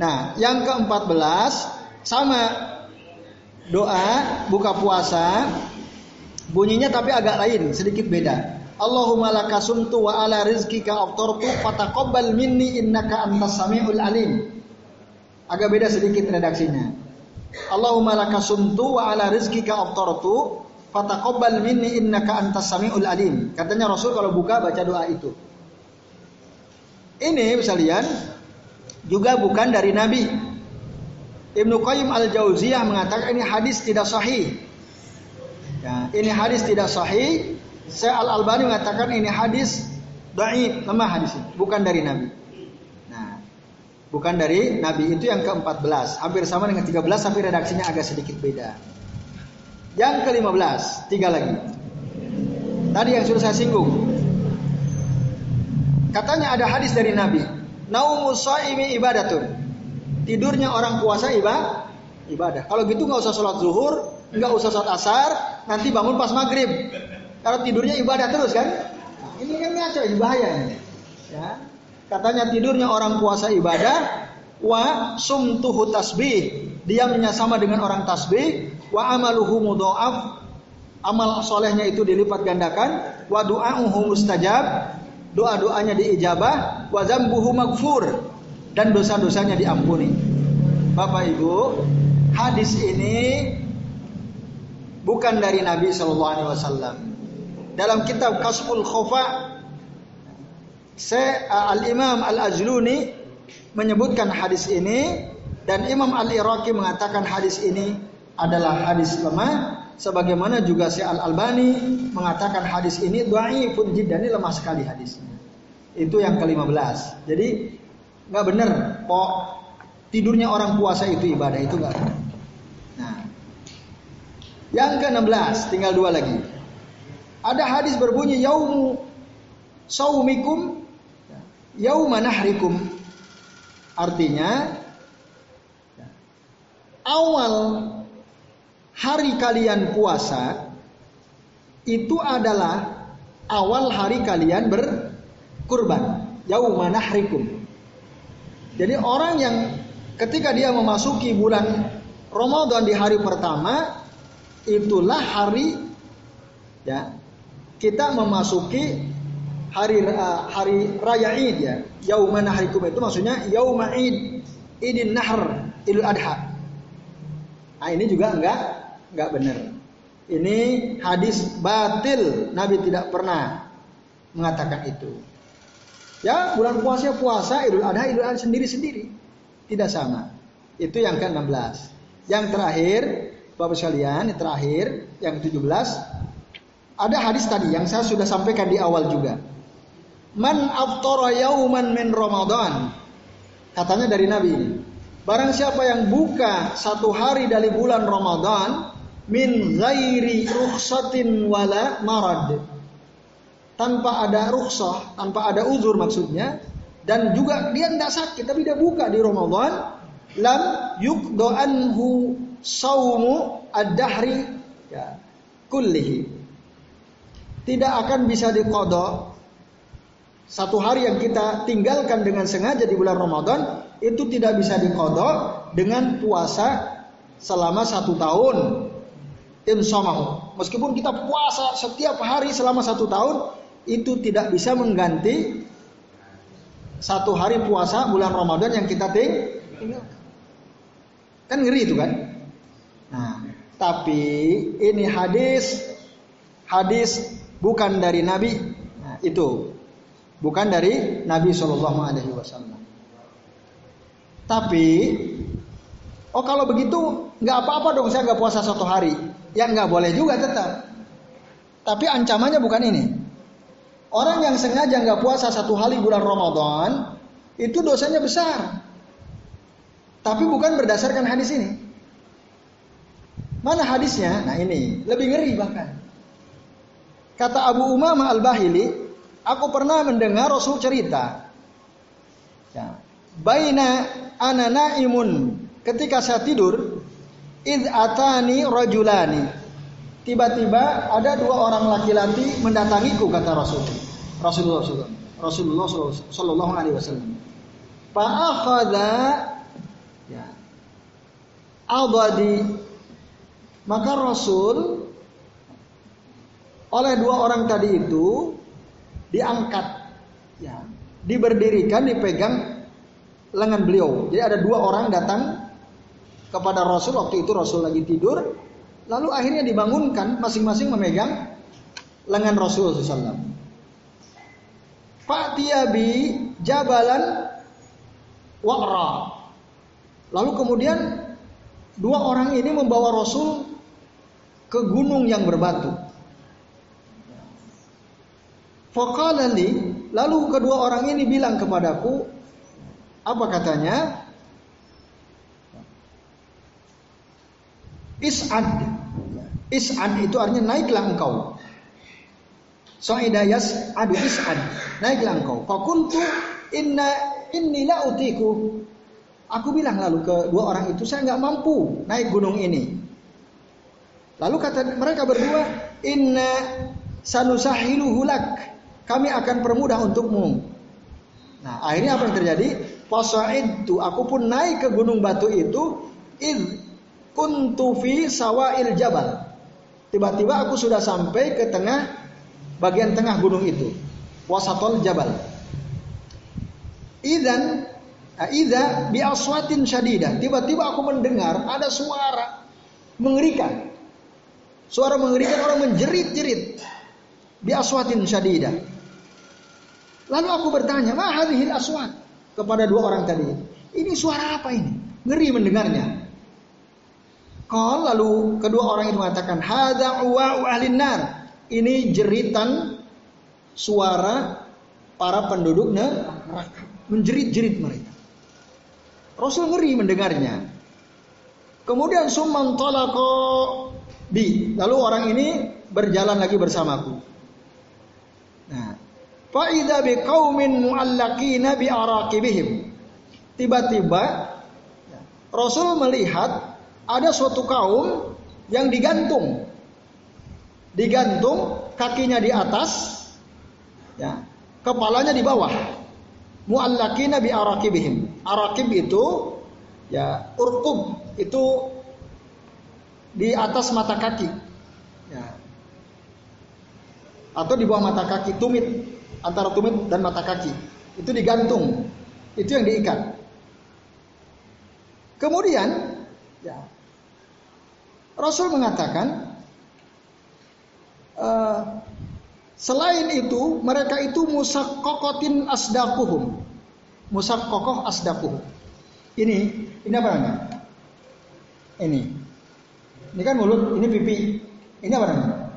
Nah, yang ke-14 sama doa buka puasa, bunyinya tapi agak lain, sedikit beda. Allahumma laka sumtu wa ala rizqika aftartu fataqabbal minni innaka antas samiul alim. Agak beda sedikit redaksinya. Allahumma laka sumtu wa ala rizqika aftartu fataqabbal minni innaka antas samiul alim. Katanya Rasul kalau buka baca doa itu. Ini misalnya juga bukan dari Nabi. Ibn Qayyim Al-Jauziyah mengatakan ini hadis tidak sahih. Ya, ini hadis tidak sahih. Syekh Al-Albani mengatakan ini hadis dhaif, lemah hadis ini, bukan dari Nabi. Nah, bukan dari Nabi, itu yang ke-14, hampir sama dengan 13 tapi redaksinya agak sedikit beda. Yang ke-15, tiga lagi. Tadi yang sudah saya singgung. Katanya ada hadis dari Nabi, naumu shaimi ibadatun. Tidurnya orang puasa ibadah. Kalau gitu nggak usah sholat zuhur, nggak usah sholat asar, nanti bangun pas maghrib. Kalau tidurnya ibadah terus kan? Ini kan ngaco, bahaya ini. Ya. Katanya tidurnya orang puasa ibadah, wa sumtuhu tasbih, diamnya sama dengan orang tasbih, wa amaluhu mudha'af, amal solehnya itu dilipat gandakan, wa du'a'uhu mustajab, doa-doanya diijabah, wa zambuhu maghfur, dan dosa-dosanya diampuni. Bapak Ibu, hadis ini bukan dari Nabi SAW. Dalam kitab Kasful Khofa, Al-Imam Al-Ajluni menyebutkan hadis ini, dan Imam Al-Iraqi mengatakan hadis ini adalah hadis lemah, sebagaimana juga Al-Albani mengatakan hadis ini dhaifun jiddan, ini lemah sekali hadisnya. Itu yang ke-15. Jadi nggak bener kok tidurnya orang puasa itu ibadah, itu nggak bener. Nah, yang ke-16 tinggal dua lagi. Ada hadis berbunyi yaumu saumikum yauma nahrikum, artinya awal hari kalian puasa itu adalah awal hari kalian berkurban, yauma nahrikum. Jadi orang yang ketika dia memasuki bulan Ramadan di hari pertama, itulah hari ya kita memasuki hari raya Id ya. Yauma nahrikum itu maksudnya yauma Id, Idin Nahr, Idul Adha. Nah, ini juga enggak benar. Ini hadis batil, Nabi tidak pernah mengatakan itu. Ya, bulan puasa, Idul Adha sendiri-sendiri. Tidak sama. Itu yang ke-16. Yang terakhir, Bapak sekalian, yang terakhir, yang ke-17, ada hadis tadi yang saya sudah sampaikan di awal juga. Man aftara yauman min Ramadan. Katanya dari Nabi ini. Barang siapa yang buka satu hari dari bulan Ramadan, min ghairi rukhsatin wala marad. Tanpa ada rukhsah, tanpa ada uzur maksudnya, dan juga dia tidak sakit, tapi dia buka di Ramadan, lam yukdoanhu saumu ad-dahri ya, kullihi. Tidak akan bisa diqada. Satu hari yang kita tinggalkan dengan sengaja di bulan Ramadan, itu tidak bisa diqada dengan puasa selama satu tahun. Insamahu. Meskipun kita puasa setiap hari selama satu tahun, itu tidak bisa mengganti satu hari puasa bulan Ramadan yang kita tinggal. Kan ngeri itu kan? Nah, tapi ini hadis bukan dari Nabi. Nah, itu bukan dari Nabi Shallallahu Alaihi Wasallam. Tapi, kalau begitu nggak apa-apa dong saya nggak puasa satu hari. Ya nggak boleh juga tetap. Tapi ancamannya bukan ini. Orang yang sengaja nggak puasa satu hari bulan Ramadan, itu dosanya besar. Tapi bukan berdasarkan hadis ini. Mana hadisnya? Nah ini, lebih ngeri bahkan. Kata Abu Umaamah Al-Bahili, aku pernah mendengar Rasul cerita. Ya. Baina ana naimun, ketika saya tidur, idh atani rajulani. Tiba-tiba ada dua orang laki-laki mendatangiku, kata Rasulullah sallallahu alaihi wasallam. Fa akhadha abadi. Maka Rasul oleh dua orang tadi itu diangkat, ya, diberdirikan, dipegang lengan beliau. Jadi ada dua orang datang kepada Rasul, waktu itu Rasul lagi tidur, lalu akhirnya dibangunkan, masing-masing memegang lengan Rasul sallallahu alaihi wasallam. Fa'tiyabi jabalan wa'ra. Lalu kemudian dua orang ini membawa Rasul ke gunung yang berbatu. Faqala li, lalu kedua orang ini bilang kepadaku, apa katanya? Is'ad. Is'ad itu artinya naiklah engkau. Sa'idayas adu is'ad. Naiklah engkau. Faqultu inni la utiku. Aku bilang lalu ke dua orang itu, saya nggak mampu naik gunung ini. Lalu kata mereka berdua, inna sanusahiluhu lak, kami akan permudah untukmu. Nah, akhirnya apa yang terjadi? Fasa'idtu, aku pun naik ke gunung batu itu, id kuntu fi sawa'il jabal. Tiba-tiba aku sudah sampai ke tengah, bagian tengah gunung itu, wasatol jabal. Idzan idza bi aswatin syadidah, tiba-tiba aku mendengar ada suara mengerikan. Suara mengerikan, orang menjerit-jerit. Bi aswatin syadidah. Lalu aku bertanya, "Ma hadhil aswat?" kepada dua orang tadi. Ini suara apa ini? Ngeri mendengarnya. Qala, lalu kedua orang itu mengatakan, "Hadza uwa'u ahlin nar." Ini jeritan suara para penduduk neraka. Menjerit-jerit mereka. Rasul ngeri mendengarnya. Kemudian summan talaqa bi, lalu orang ini berjalan lagi bersamaku. Nah, fa idza bi qaumin mu'allaqina bi araqibihim. Tiba-tiba Rasul melihat ada suatu kaum yang digantung. Digantung, kakinya di atas, ya, kepalanya di bawah. Mu'allaqina bi araqibihim. Araqib itu ya urqub, itu di atas mata kaki, ya, atau di bawah mata kaki, tumit, antara tumit dan mata kaki, itu digantung, itu yang diikat. Kemudian ya, Rasul mengatakan, selain itu mereka itu musaqqaqatin asdaquhum. Musab kokoh asdaku. Ini apa namanya? Ini kan mulut, ini pipi. Ini apa namanya?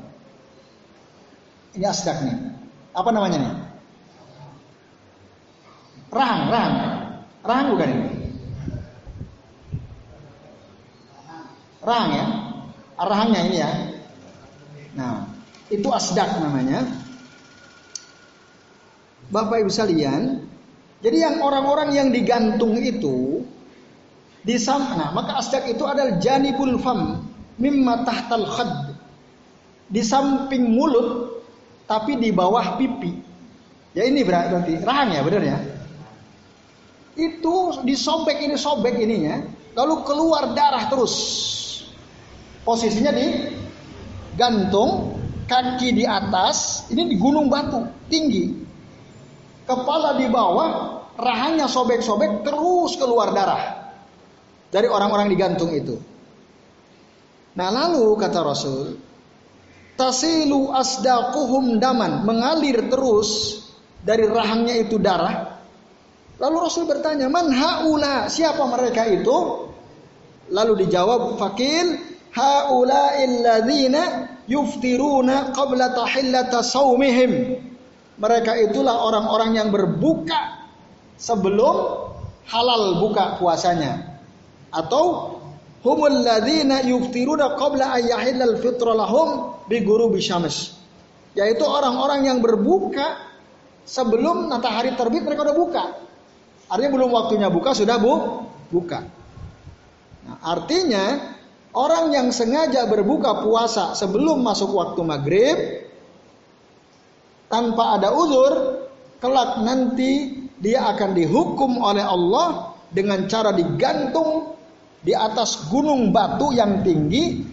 Ini asdak nih. Apa namanya nih? Rahang. Rahang bukan ini? Rahang ya? Rahangnya ini ya. Nah, itu asdak namanya. Bapak Ibu sekalian, jadi yang orang-orang yang digantung itu di sana, maka asdak itu adalah janibul fam mimma tahtal khad, di samping mulut tapi di bawah pipi. Ya ini berarti rahang ya, benar ya? Itu disobek, ini sobek ininya, lalu keluar darah terus. Posisinya digantung, kaki di atas, ini di gunung batu tinggi. Kepala di bawah, rahangnya sobek-sobek, terus keluar darah dari orang-orang digantung itu. Nah, lalu kata Rasul, tasilu asdaquhum daman, mengalir terus dari rahangnya itu darah. Lalu Rasul bertanya, man haula, siapa mereka itu? Lalu dijawab fakil, haula'il ladzina yuftiruna qabla tahillata saumihim. Mereka itulah orang-orang yang berbuka sebelum halal buka puasanya. Atau humul ladzina yuftiruna qabla ayyahillal fitra lahum bi ghurubi syams. Yaitu orang-orang yang berbuka sebelum matahari terbit, mereka udah buka. Artinya belum waktunya buka sudah buka. Nah, artinya orang yang sengaja berbuka puasa sebelum masuk waktu maghrib tanpa ada uzur, kelak nanti dia akan dihukum oleh Allah dengan cara digantung di atas gunung batu yang tinggi,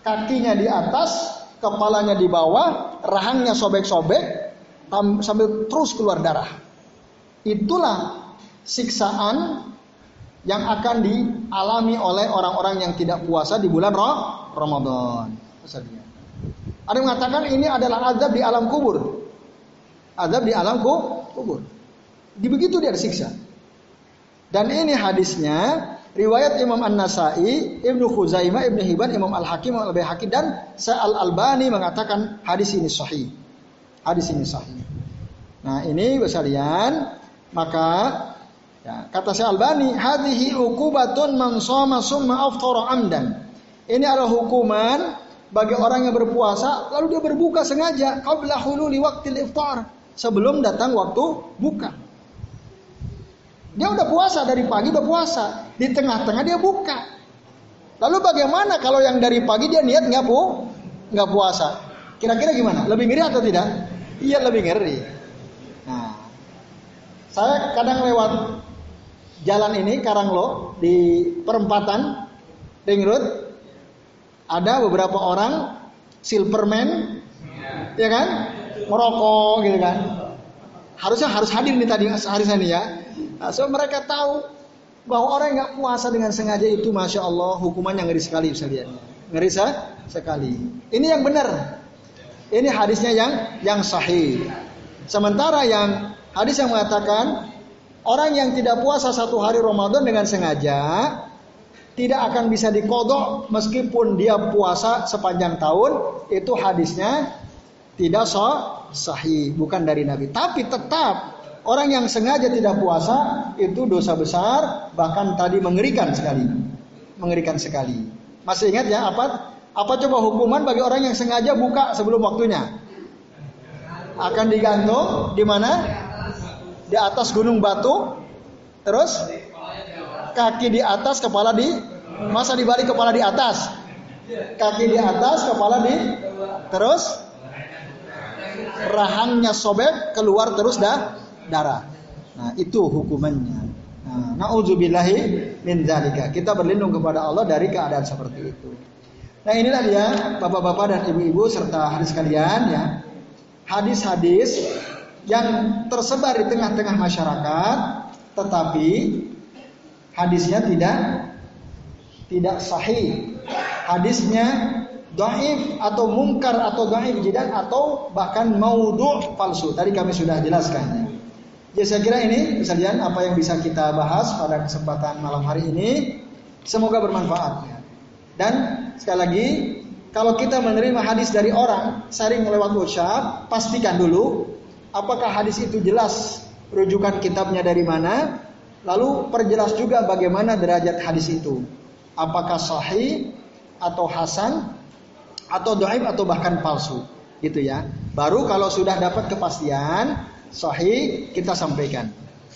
kakinya di atas, kepalanya di bawah, rahangnya sobek-sobek, sambil terus keluar darah. Itulah siksaan yang akan dialami oleh orang-orang yang tidak puasa di bulan Ramadan. Ada yang mengatakan ini adalah azab di alam kubur. Azab di alam kubur. Begitu dia disiksa. Dan ini hadisnya riwayat Imam An-Nasa'i, Ibnu Khuzaimah, Ibnu Hibban, Imam Al-Hakim, Al-Baihaqi, dan Syekh Al-Albani mengatakan hadis ini sahih. Hadis ini sahih. Nah, ini besarian, maka ya, kata Syekh Al-Albani, hadhihi uqubatun man shoma summa aftara amdan. Ini adalah hukuman bagi orang yang berpuasa lalu dia berbuka sengaja qabla hululi waqtil iftar, sebelum datang waktu buka. Dia udah puasa dari pagi, udah puasa, di tengah-tengah dia buka. Lalu bagaimana kalau yang dari pagi dia niat nggak puasa? Kira-kira gimana? Lebih ngeri atau tidak? Iya, lebih ngeri. Nah, saya kadang lewat jalan ini Karanglo di perempatan Ring Road, ada beberapa orang silverman, ya kan, merokok gitu kan. Harusnya harus hadir nih tadi, harusnya nih ya. Nah, so mereka tahu bahwa orang yang nggak puasa dengan sengaja itu, masya Allah, hukumannya ngeri sekali, bisa lihat, ngeri sekali. Ini yang benar, ini hadisnya yang sahih. Sementara yang hadis yang mengatakan orang yang tidak puasa satu hari Ramadan dengan sengaja tidak akan bisa diqadha meskipun dia puasa sepanjang tahun, itu hadisnya tidak sahih, bukan dari Nabi. Tapi tetap orang yang sengaja tidak puasa itu dosa besar, bahkan tadi mengerikan sekali. Mengerikan sekali. Masih ingat ya apa coba hukuman bagi orang yang sengaja buka sebelum waktunya? Akan digantung di mana? Di atas gunung batu. Terus kaki di atas, kepala di, masa dibalik, kepala di atas. Kaki di atas, kepala di, terus rahangnya sobek, keluar terus darah. Nah, itu hukumannya. Nah, na'udzubillahi min dzalika. Kita berlindung kepada Allah dari keadaan seperti itu. Nah, inilah dia bapak-bapak dan ibu-ibu serta hadis kalian ya. Hadis-hadis yang tersebar di tengah-tengah masyarakat, tetapi hadisnya tidak sahih. Hadisnya dhaif atau mungkar atau dhaif jidan atau bahkan maudhu' palsu. Tadi kami sudah jelaskan. Ya, saya kira ini sekalian apa yang bisa kita bahas pada kesempatan malam hari ini. Semoga bermanfaat. Dan sekali lagi, kalau kita menerima hadis dari orang sering lewat WhatsApp, pastikan dulu apakah hadis itu jelas rujukan kitabnya dari mana, lalu perjelas juga bagaimana derajat hadis itu. Apakah sahih atau hasan atau dhaif atau bahkan palsu, gitu ya. Baru kalau sudah dapat kepastian sahih kita sampaikan.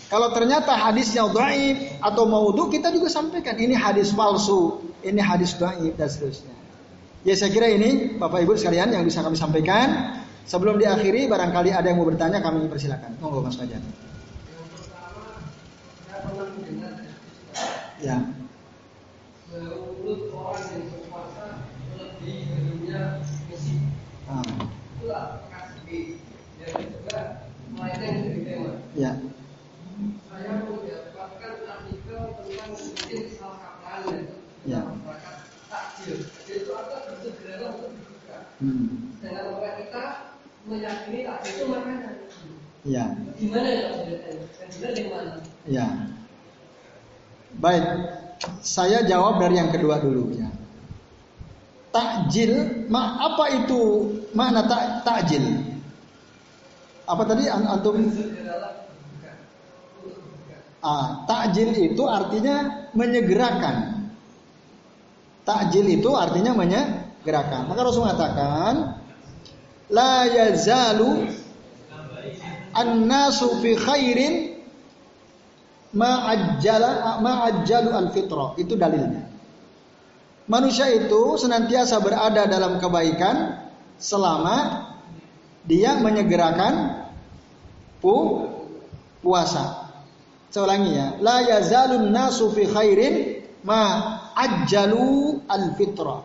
Kalau ternyata hadisnya dhaif atau maudhu, kita juga sampaikan ini hadis palsu, ini hadis dhaif dan seterusnya. Ya, saya kira ini Bapak Ibu sekalian yang bisa kami sampaikan. Sebelum diakhiri, barangkali ada yang mau bertanya, kami persilakan. Monggo Mas Fajar. Ya. Ya. Saya mendapatkan artikel tentang miskin salahkapraan ya. Masyarakat takjil. Itu apa? Bersegera untuk dibuka. Dengan orang kita meyakini takjil itu makanan. Ya. Di mana ya ceritanya? Dan benar di mana? Ya. Baik, saya jawab dari yang kedua dulu ya. Takjil, apa itu makna takjil? Apa tadi antum? Takjil itu artinya menyegerakan. Takjil itu artinya menyegerakan. Maka Rasul mengatakan, la yazalu an-nasu fi khairin ma'ajjalu al-fitrah. Itu dalilnya. Manusia itu senantiasa berada dalam kebaikan selama dia menyegerakan puasa. Saya ulangi ya, la yazalun nasu fi khairin ma'ajjalu al-fitrah.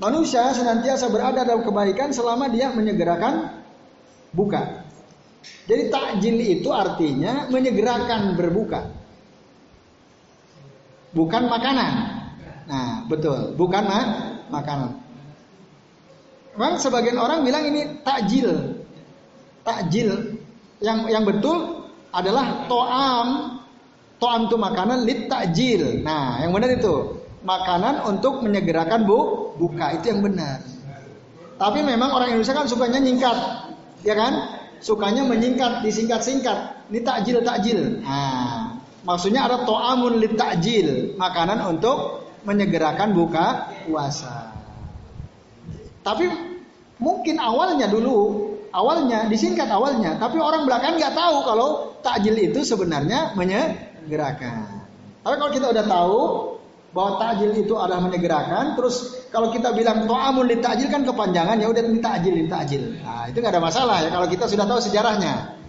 Manusia senantiasa berada dalam kebaikan selama dia menyegerakan buka. Jadi takjil itu artinya menyegerakan berbuka. Bukan makanan. Nah, betul, bukan makanan. Memang sebagian orang bilang ini takjil. Takjil yang betul adalah to'am. To'am itu makanan, lit takjil. Nah, yang benar itu makanan untuk menyegerakan buka, itu yang benar. Tapi memang orang Indonesia kan sukanya nyingkat, ya kan? Sukanya menyingkat, disingkat-singkat. Ini takjil. Nah, maksudnya ada to'amun lit takjil, makanan untuk menyegerakan buka puasa. Tapi mungkin awalnya disingkat awalnya, tapi orang belakang nggak tahu kalau takjil itu sebenarnya menyegerakan. Tapi kalau kita udah tahu bahwa takjil itu adalah menyegerakan, terus kalau kita bilang to'amun li takjil kan kepanjangan, ya udah li takjil. Nah, itu nggak ada masalah ya kalau kita sudah tahu sejarahnya.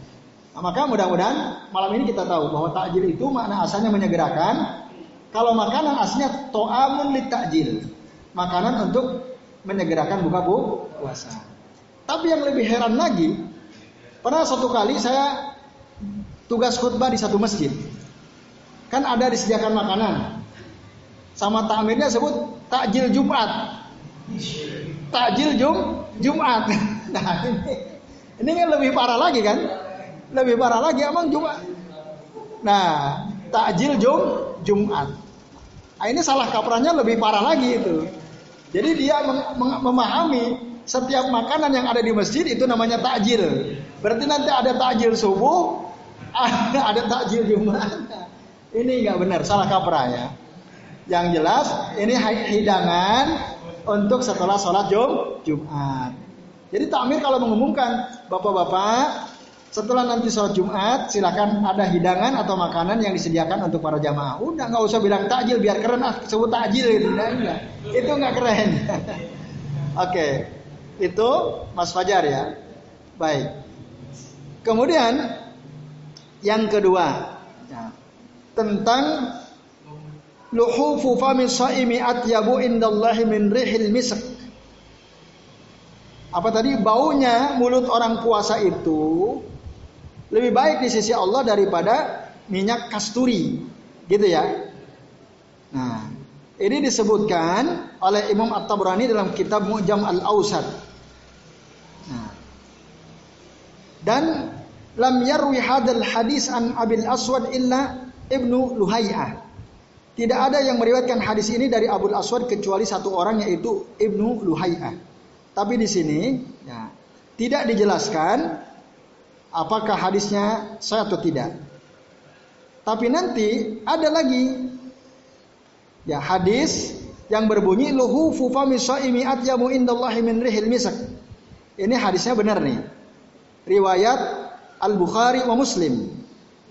Nah, maka mudah-mudahan malam ini kita tahu bahwa takjil itu makna asalnya menyegerakan. Kalau makanan aslinya to'amun li takjil, makanan untuk menyegerakan buka puasa. Tapi yang lebih heran lagi, pernah satu kali saya tugas khutbah di satu masjid. Kan ada disediakan makanan. Sama takmirnya sebut takjil Jumat. Takjil Jumat. Nah, ini kan lebih parah lagi kan? Lebih parah lagi emang Jumat. Nah, takjil Jumat. Nah, ini salah kaprahnya lebih parah lagi itu. Jadi dia memahami setiap makanan yang ada di masjid itu namanya takjil. Berarti nanti ada takjil subuh, ada takjil Jumat. Ini nggak benar, salah kaprah ya. Yang jelas ini hidangan untuk setelah sholat Jumat. Jadi takmir kalau mengumumkan, bapak-bapak setelah nanti sholat Jumat silakan ada hidangan atau makanan yang disediakan untuk para jamaah. Udah nggak usah bilang takjil, biar keren sebut takjil gitu. Nah, itu nggak keren. Oke. Itu Mas Fajar ya. Baik. Kemudian yang kedua, tentang luhufu fami shaimi atyabu indallahi min rihil misk. Apa tadi? Baunya mulut orang puasa itu lebih baik di sisi Allah daripada minyak kasturi. Gitu ya. Nah, ini disebutkan oleh Imam At-Tabarani dalam kitab Mu'jam Al-Ausath. Dan lam yarwi hadal hadis an Abil Aswad illa Ibnu Luhayah. Tidak ada yang meriwayatkan hadis ini dari Abu Aswad kecuali satu orang, yaitu Ibnu Luhayah. Tapi di sini ya, tidak dijelaskan apakah hadisnya sahih atau tidak. Tapi nanti ada lagi ya hadis yang berbunyi luhufu fami shaimi atyamu indallahi min rihil misak. Ini hadisnya benar nih. Riwayat Al-Bukhari wa Muslim.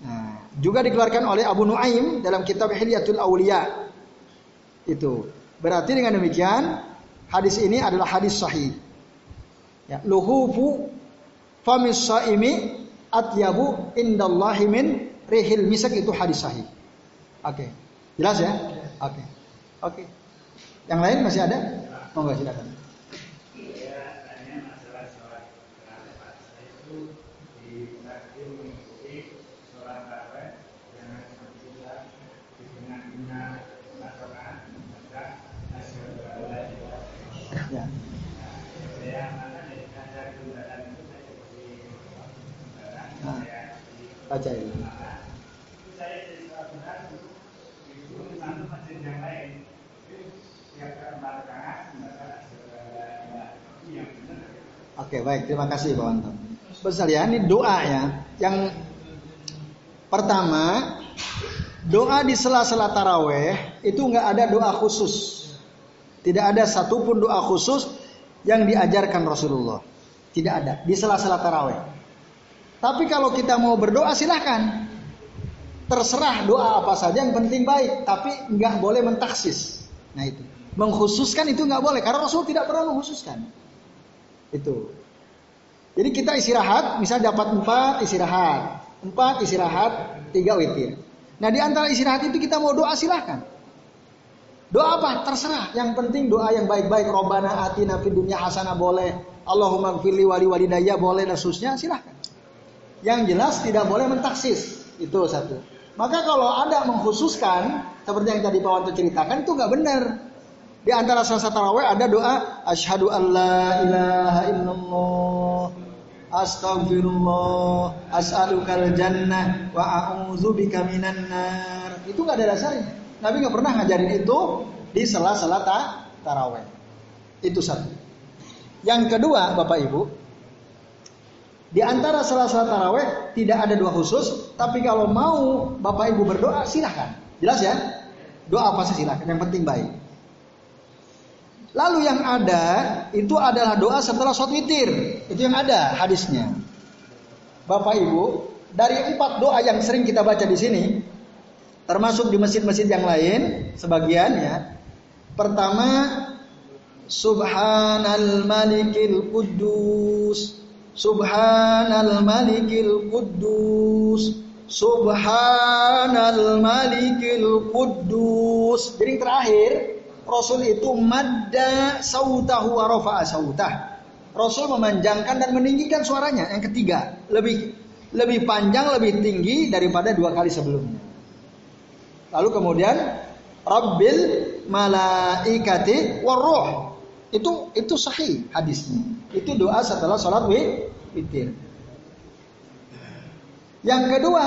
Nah, juga dikeluarkan oleh Abu Nuaim dalam kitab Ahliyatul Awliya. Itu. Berarti dengan demikian hadis ini adalah hadis sahih. Ya, luhufu fami shaimi atyabu indallahi min rihil misak, itu hadis sahih. Oke. Jelas ya? Oke. Yang lain masih ada? Monggo silakan. Baca ini. Oke, baik, terima kasih Pak Anton. Sekalian, ini doa ya. Yang pertama, doa di sela-sela tarawih itu nggak ada doa khusus. Tidak ada satupun doa khusus yang diajarkan Rasulullah. Tidak ada di sela-sela tarawih. Tapi kalau kita mau berdoa silahkan. Terserah doa apa saja yang penting baik, tapi nggak boleh mentaksis. Nah itu, mengkhususkan itu nggak boleh karena Rasul tidak pernah mengkhususkan. Itu. Jadi kita istirahat, misal dapat 4 istirahat, 3 witir. Nah di antara istirahat itu kita mau doa silahkan. Doa apa? Terserah. Yang penting doa yang baik-baik. Robbana atina fid dunya hasanah boleh. Allahumma gfirli wali walidayya boleh. Dan seterusnya silahkan. Yang jelas tidak boleh mentaksis. Itu satu. Maka kalau ada mengkhususkan seperti yang tadi Pak Wanto ceritakan, itu nggak benar. Di antara salat tarawih ada doa asyhadu an la ilaha illallah astaghfirullah as'alukal jannah wa a'udzubika minan nar. Itu enggak ada dasarnya. Nabi enggak pernah ngajarin itu di salat-salat tarawih. Itu satu. Yang kedua, Bapak Ibu, di antara salat-salat tarawih tidak ada doa khusus, tapi kalau mau Bapak Ibu berdoa silahkan. Jelas ya? Doa apa sih silahkan, yang penting baik. Lalu yang ada itu adalah doa setelah sholat witir. Itu yang ada hadisnya. Bapak Ibu, dari 4 doa yang sering kita baca di sini, termasuk di masjid-masjid yang lain sebagiannya. Pertama, Subhanal Malikil Quddus, Subhanal Malikil Quddus, Subhanal Malikil Quddus. Jadi yang terakhir, Rasul itu madda sautahu wa rafa'a sautah. Rasul memanjangkan dan meninggikan suaranya. Yang ketiga, lebih panjang, lebih tinggi daripada 2 kali sebelumnya. Lalu kemudian Rabbil malaikati warruh. Itu sahih hadisnya. Itu doa setelah salat witir. Yang kedua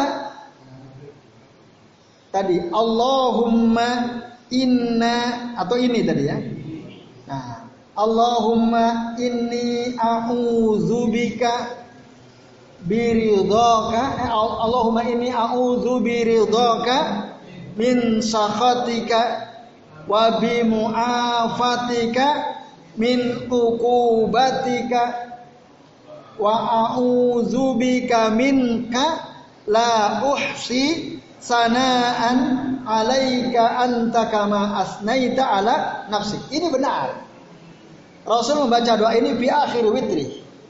tadi Allahumma inna atau ini tadi ya. Nah, Allahumma inni a'udzubika biridhaka, Allahumma inni a'udzu biridhaka min sakhatika wa bi mu'afatika min uqubatika wa a'udzubika minka la uhsi sanaan alaika anta kama asnaita ala nafsi. Ini benar. Rasul membaca doa ini di akhir witri,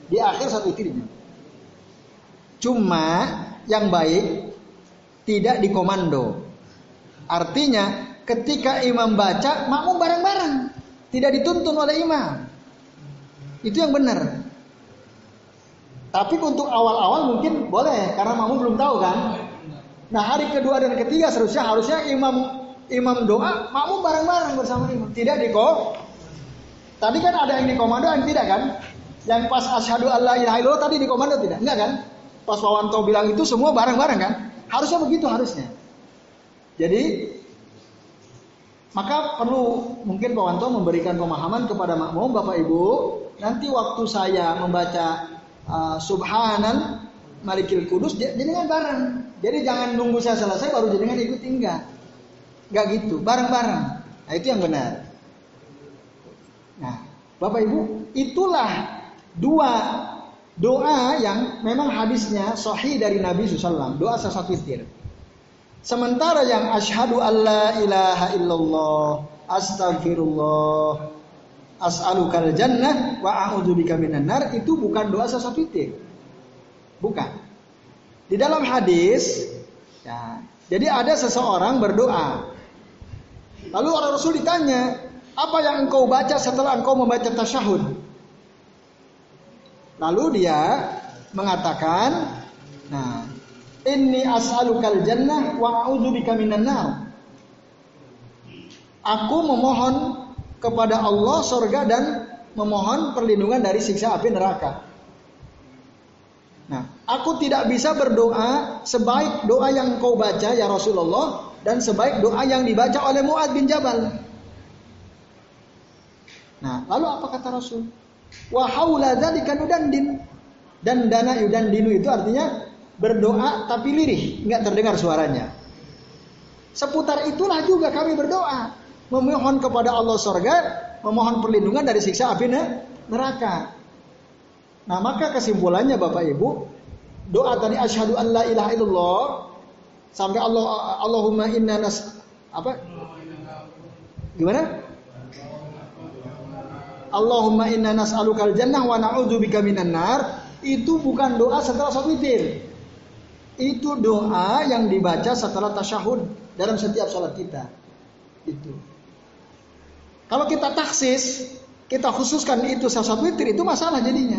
di akhir satu witirnya. Cuma yang baik tidak dikomando. Artinya ketika imam baca, makmum bareng-bareng, tidak dituntun oleh imam. Itu yang benar. Tapi untuk awal-awal mungkin boleh karena makmum belum tahu kan. Nah, hari kedua dan ketiga harusnya imam doa makmum bareng-bareng bersama imam. Tidak diko. Tadi kan ada yang dikomando, yang tidak kan? Yang pas asyhadu alla ilaha illallah tadi dikomando tidak? Enggak kan? Pas Wawanto bilang itu semua bareng-bareng kan? Harusnya begitu harusnya. Jadi maka perlu mungkin Wawanto memberikan pemahaman kepada makmum, Bapak Ibu, nanti waktu saya membaca Subhanan Malikil Kudus jenengan bareng. Jadi jangan nunggu saya selesai baru jenengan ikut, enggak gitu, bareng-bareng. Nah itu yang benar. Nah Bapak Ibu, itulah 2 doa yang memang hadisnya sahih dari Nabi SAW. Doa salat witir. Sementara yang asyhadu alla ilaha illallah astagfirullah as'alukal jannah wa a'udzubika minan nar itu bukan doa salat witir. Bukan. Di dalam hadis, ya, jadi ada seseorang berdoa. Lalu orang Rasul ditanya, apa yang engkau baca setelah engkau membaca tasyahud? Lalu dia mengatakan, nah, inni as'alukal jannah wa a'udzubika minan nar. Aku memohon kepada Allah surga dan memohon perlindungan dari siksa api neraka. Nah, aku tidak bisa berdoa sebaik doa yang kau baca ya Rasulullah dan sebaik doa yang dibaca oleh Mu'adz bin Jabal. Nah, lalu apa kata Rasul? Wa haula dzalika nudandin. Dan dana yudandinu itu artinya berdoa tapi lirih, enggak terdengar suaranya. Seputar itulah juga kami berdoa, memohon kepada Allah surga, memohon perlindungan dari siksa api neraka. Nah maka kesimpulannya Bapak Ibu, doa tadi asyhadu an la ilaha illallah sampai Allah Allahumma inna nas apa? Gimana? Allahumma inna nas'alukal jannah wa na'udzubika minan nar. Itu bukan doa setelah salat witir. Itu doa yang dibaca setelah tasyahud dalam setiap salat kita. Itu. Kalau kita taksis, kita khususkan itu satu witir, itu masalah jadinya.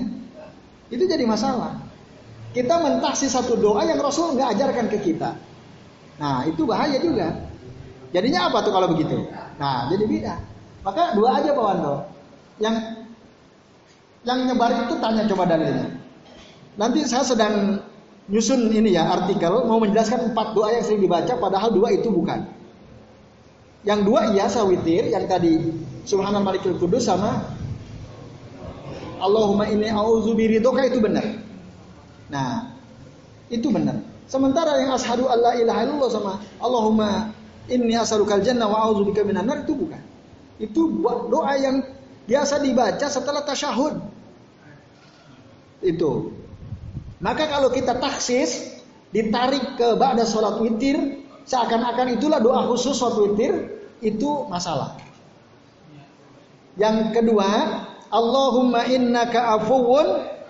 Itu jadi masalah. Kita mentaksis satu doa yang Rasul nggak ajarkan ke kita. Nah, itu bahaya juga. Jadinya apa tuh kalau begitu? Nah, jadi bid'ah. Maka dua aja Pak Wando. Yang nyebar itu tanya coba dalilnya. Nanti saya sedang nyusun ini ya artikel mau menjelaskan 4 doa yang sering dibaca padahal 2 itu bukan. Yang 2 iya sawitir yang tadi Subhanal Malikul Qudus sama Allahumma inni a'udzubi ridhoka itu benar. Nah, itu benar. Sementara yang asyhadu alla ilaha illallah sama Allahumma inni as'alukal jannah wa a'udzubika minan nar itu bukan. Itu doa yang biasa dibaca setelah tasyahud. Itu. Maka kalau kita taksis, ditarik ke ba'da sholat witir, seakan-akan itulah doa khusus sholat witir, itu masalah. Yang kedua, Allahumma innaka afuwun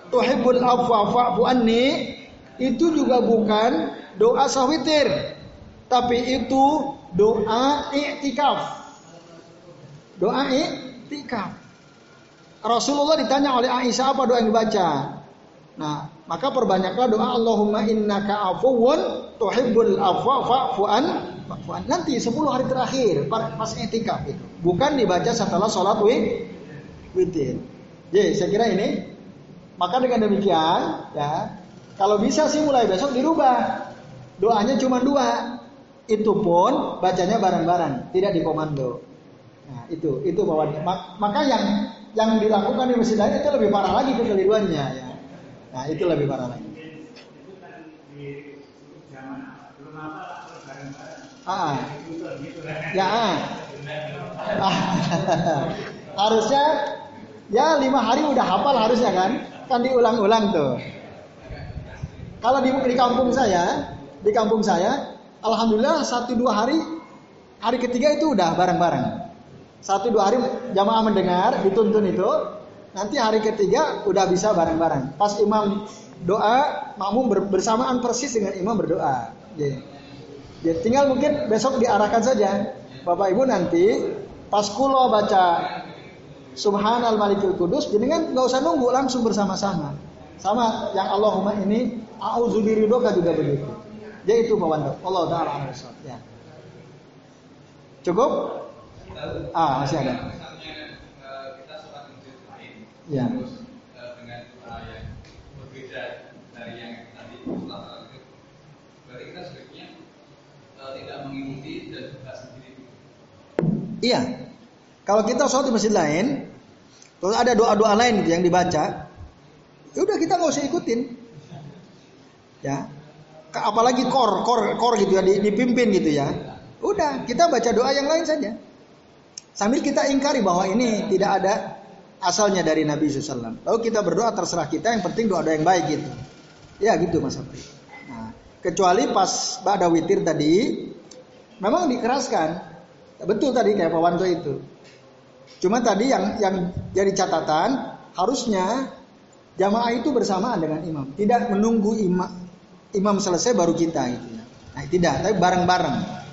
tuhibbul afwa fa'fu anni, itu juga bukan doa sawitir, tapi itu doa i'tikaf. Doa i'tikaf. Rasulullah ditanya oleh Aisyah apa doa yang dibaca. Nah, maka perbanyaklah doa Allahumma innaka afuwun tuhibbul afwa fa'fu an. Nanti 10 hari terakhir pas i'tikaf itu. Bukan dibaca setelah sholat witir. Jadi saya kira ini. Maka dengan demikian ya, kalau bisa sih mulai besok dirubah. Doanya cuma 2. Itu pun bacanya bareng-bareng, tidak dikomando. Nah, itu bawaan. Maka yang dilakukan di masjid lain itu lebih parah lagi kekeliruannya ya. Nah, itu lebih parah lagi. Harusnya ya 5 hari udah hafal harusnya kan diulang-ulang tuh. Kalau di kampung saya, alhamdulillah 1-2 hari ketiga itu udah bareng-bareng. 1-2 hari jamaah mendengar dituntun itu, nanti hari ketiga udah bisa bareng-bareng. Pas imam doa, makmum bersamaan persis dengan imam berdoa. Ya, tinggal mungkin besok diarahkan saja, Bapak Ibu nanti pas kulo baca Subhanal Malikul Qudus, jenengan nggak usah nunggu langsung bersama-sama. Sama yang Allahumma ini a'udzubiridhoka juga begitu. Jadi itu bawaan doa. Allah Ta'ala al-Mushaf ya. Cukup? Masih ada. Kita sholat masjid lain. Ya. Terus dengan doa yang berbeda dari yang tadi sholat terakhir. Berarti kita sebaiknya tidak mengikuti dan buka sendiri. Iya. Kalau kita sholat di masjid lain, terus ada doa-doa lain yang dibaca, ya udah kita nggak usah ikutin, ya. Apalagi kor gitu ya, dipimpin gitu ya. Udah, kita baca doa yang lain saja. Sambil kita ingkari bahwa ini tidak ada asalnya dari Nabi SAW. Lalu kita berdoa terserah kita, yang penting doa-doa yang baik gitu. Ya gitu Mas Apri. Nah, kecuali pas ba'da witir tadi, memang dikeraskan. Betul tadi kayak Pak Wanto itu. Cuma tadi yang jadi catatan, harusnya jamaah itu bersamaan dengan imam. Tidak menunggu imam selesai baru kita gitu ya. Nah, tidak, tapi bareng-bareng.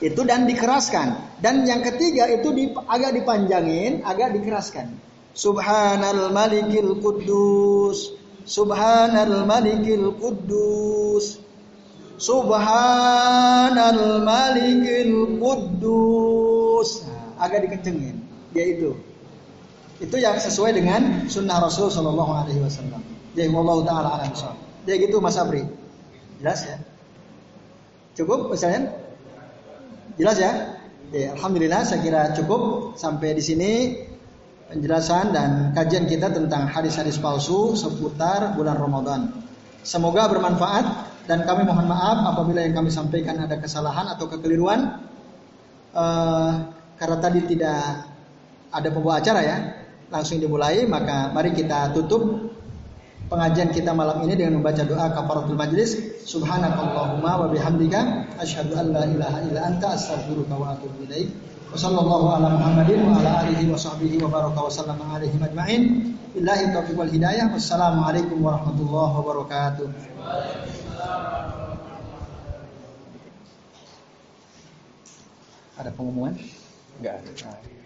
Itu dan dikeraskan. Dan yang ketiga itu agak dipanjangin, agak dikeraskan. Subhanal Malikil Quddus. Subhanal Malikil Quddus. Subhanal Malikil Quddus. Nah, agak dikencengin. Ya itu. Itu yang sesuai dengan sunnah Rasul Sallallahu Alaihi Wasallam. Jadi Allah Ta'ala alam sahab. Ya gitu Mas Abri. Jelas ya? Cukup misalnya? Jelas ya? Ya? Alhamdulillah saya kira cukup. Sampai di sini penjelasan dan kajian kita tentang hadis-hadis palsu seputar bulan Ramadan. Semoga bermanfaat dan kami mohon maaf apabila yang kami sampaikan ada kesalahan atau kekeliruan. Karena tadi tidak ada pembawa acara ya. Langsung dimulai, maka mari kita tutup pengajian kita malam ini dengan membaca doa kafaratul majlis. Subhanakallahumma wa bihamdika asyhadu an la ilaha illa anta astaghfiruka wa atubu ilaik. Wa sallallahu ala Muhammadin wa ala alihi wa sahbihi wa baraka wa sallama alaihi ajma'in. Billahi taufiq wal hidayah. Wassalamu alaikum warahmatullahi wabarakatuh. Ada pengumuman? Enggak ada.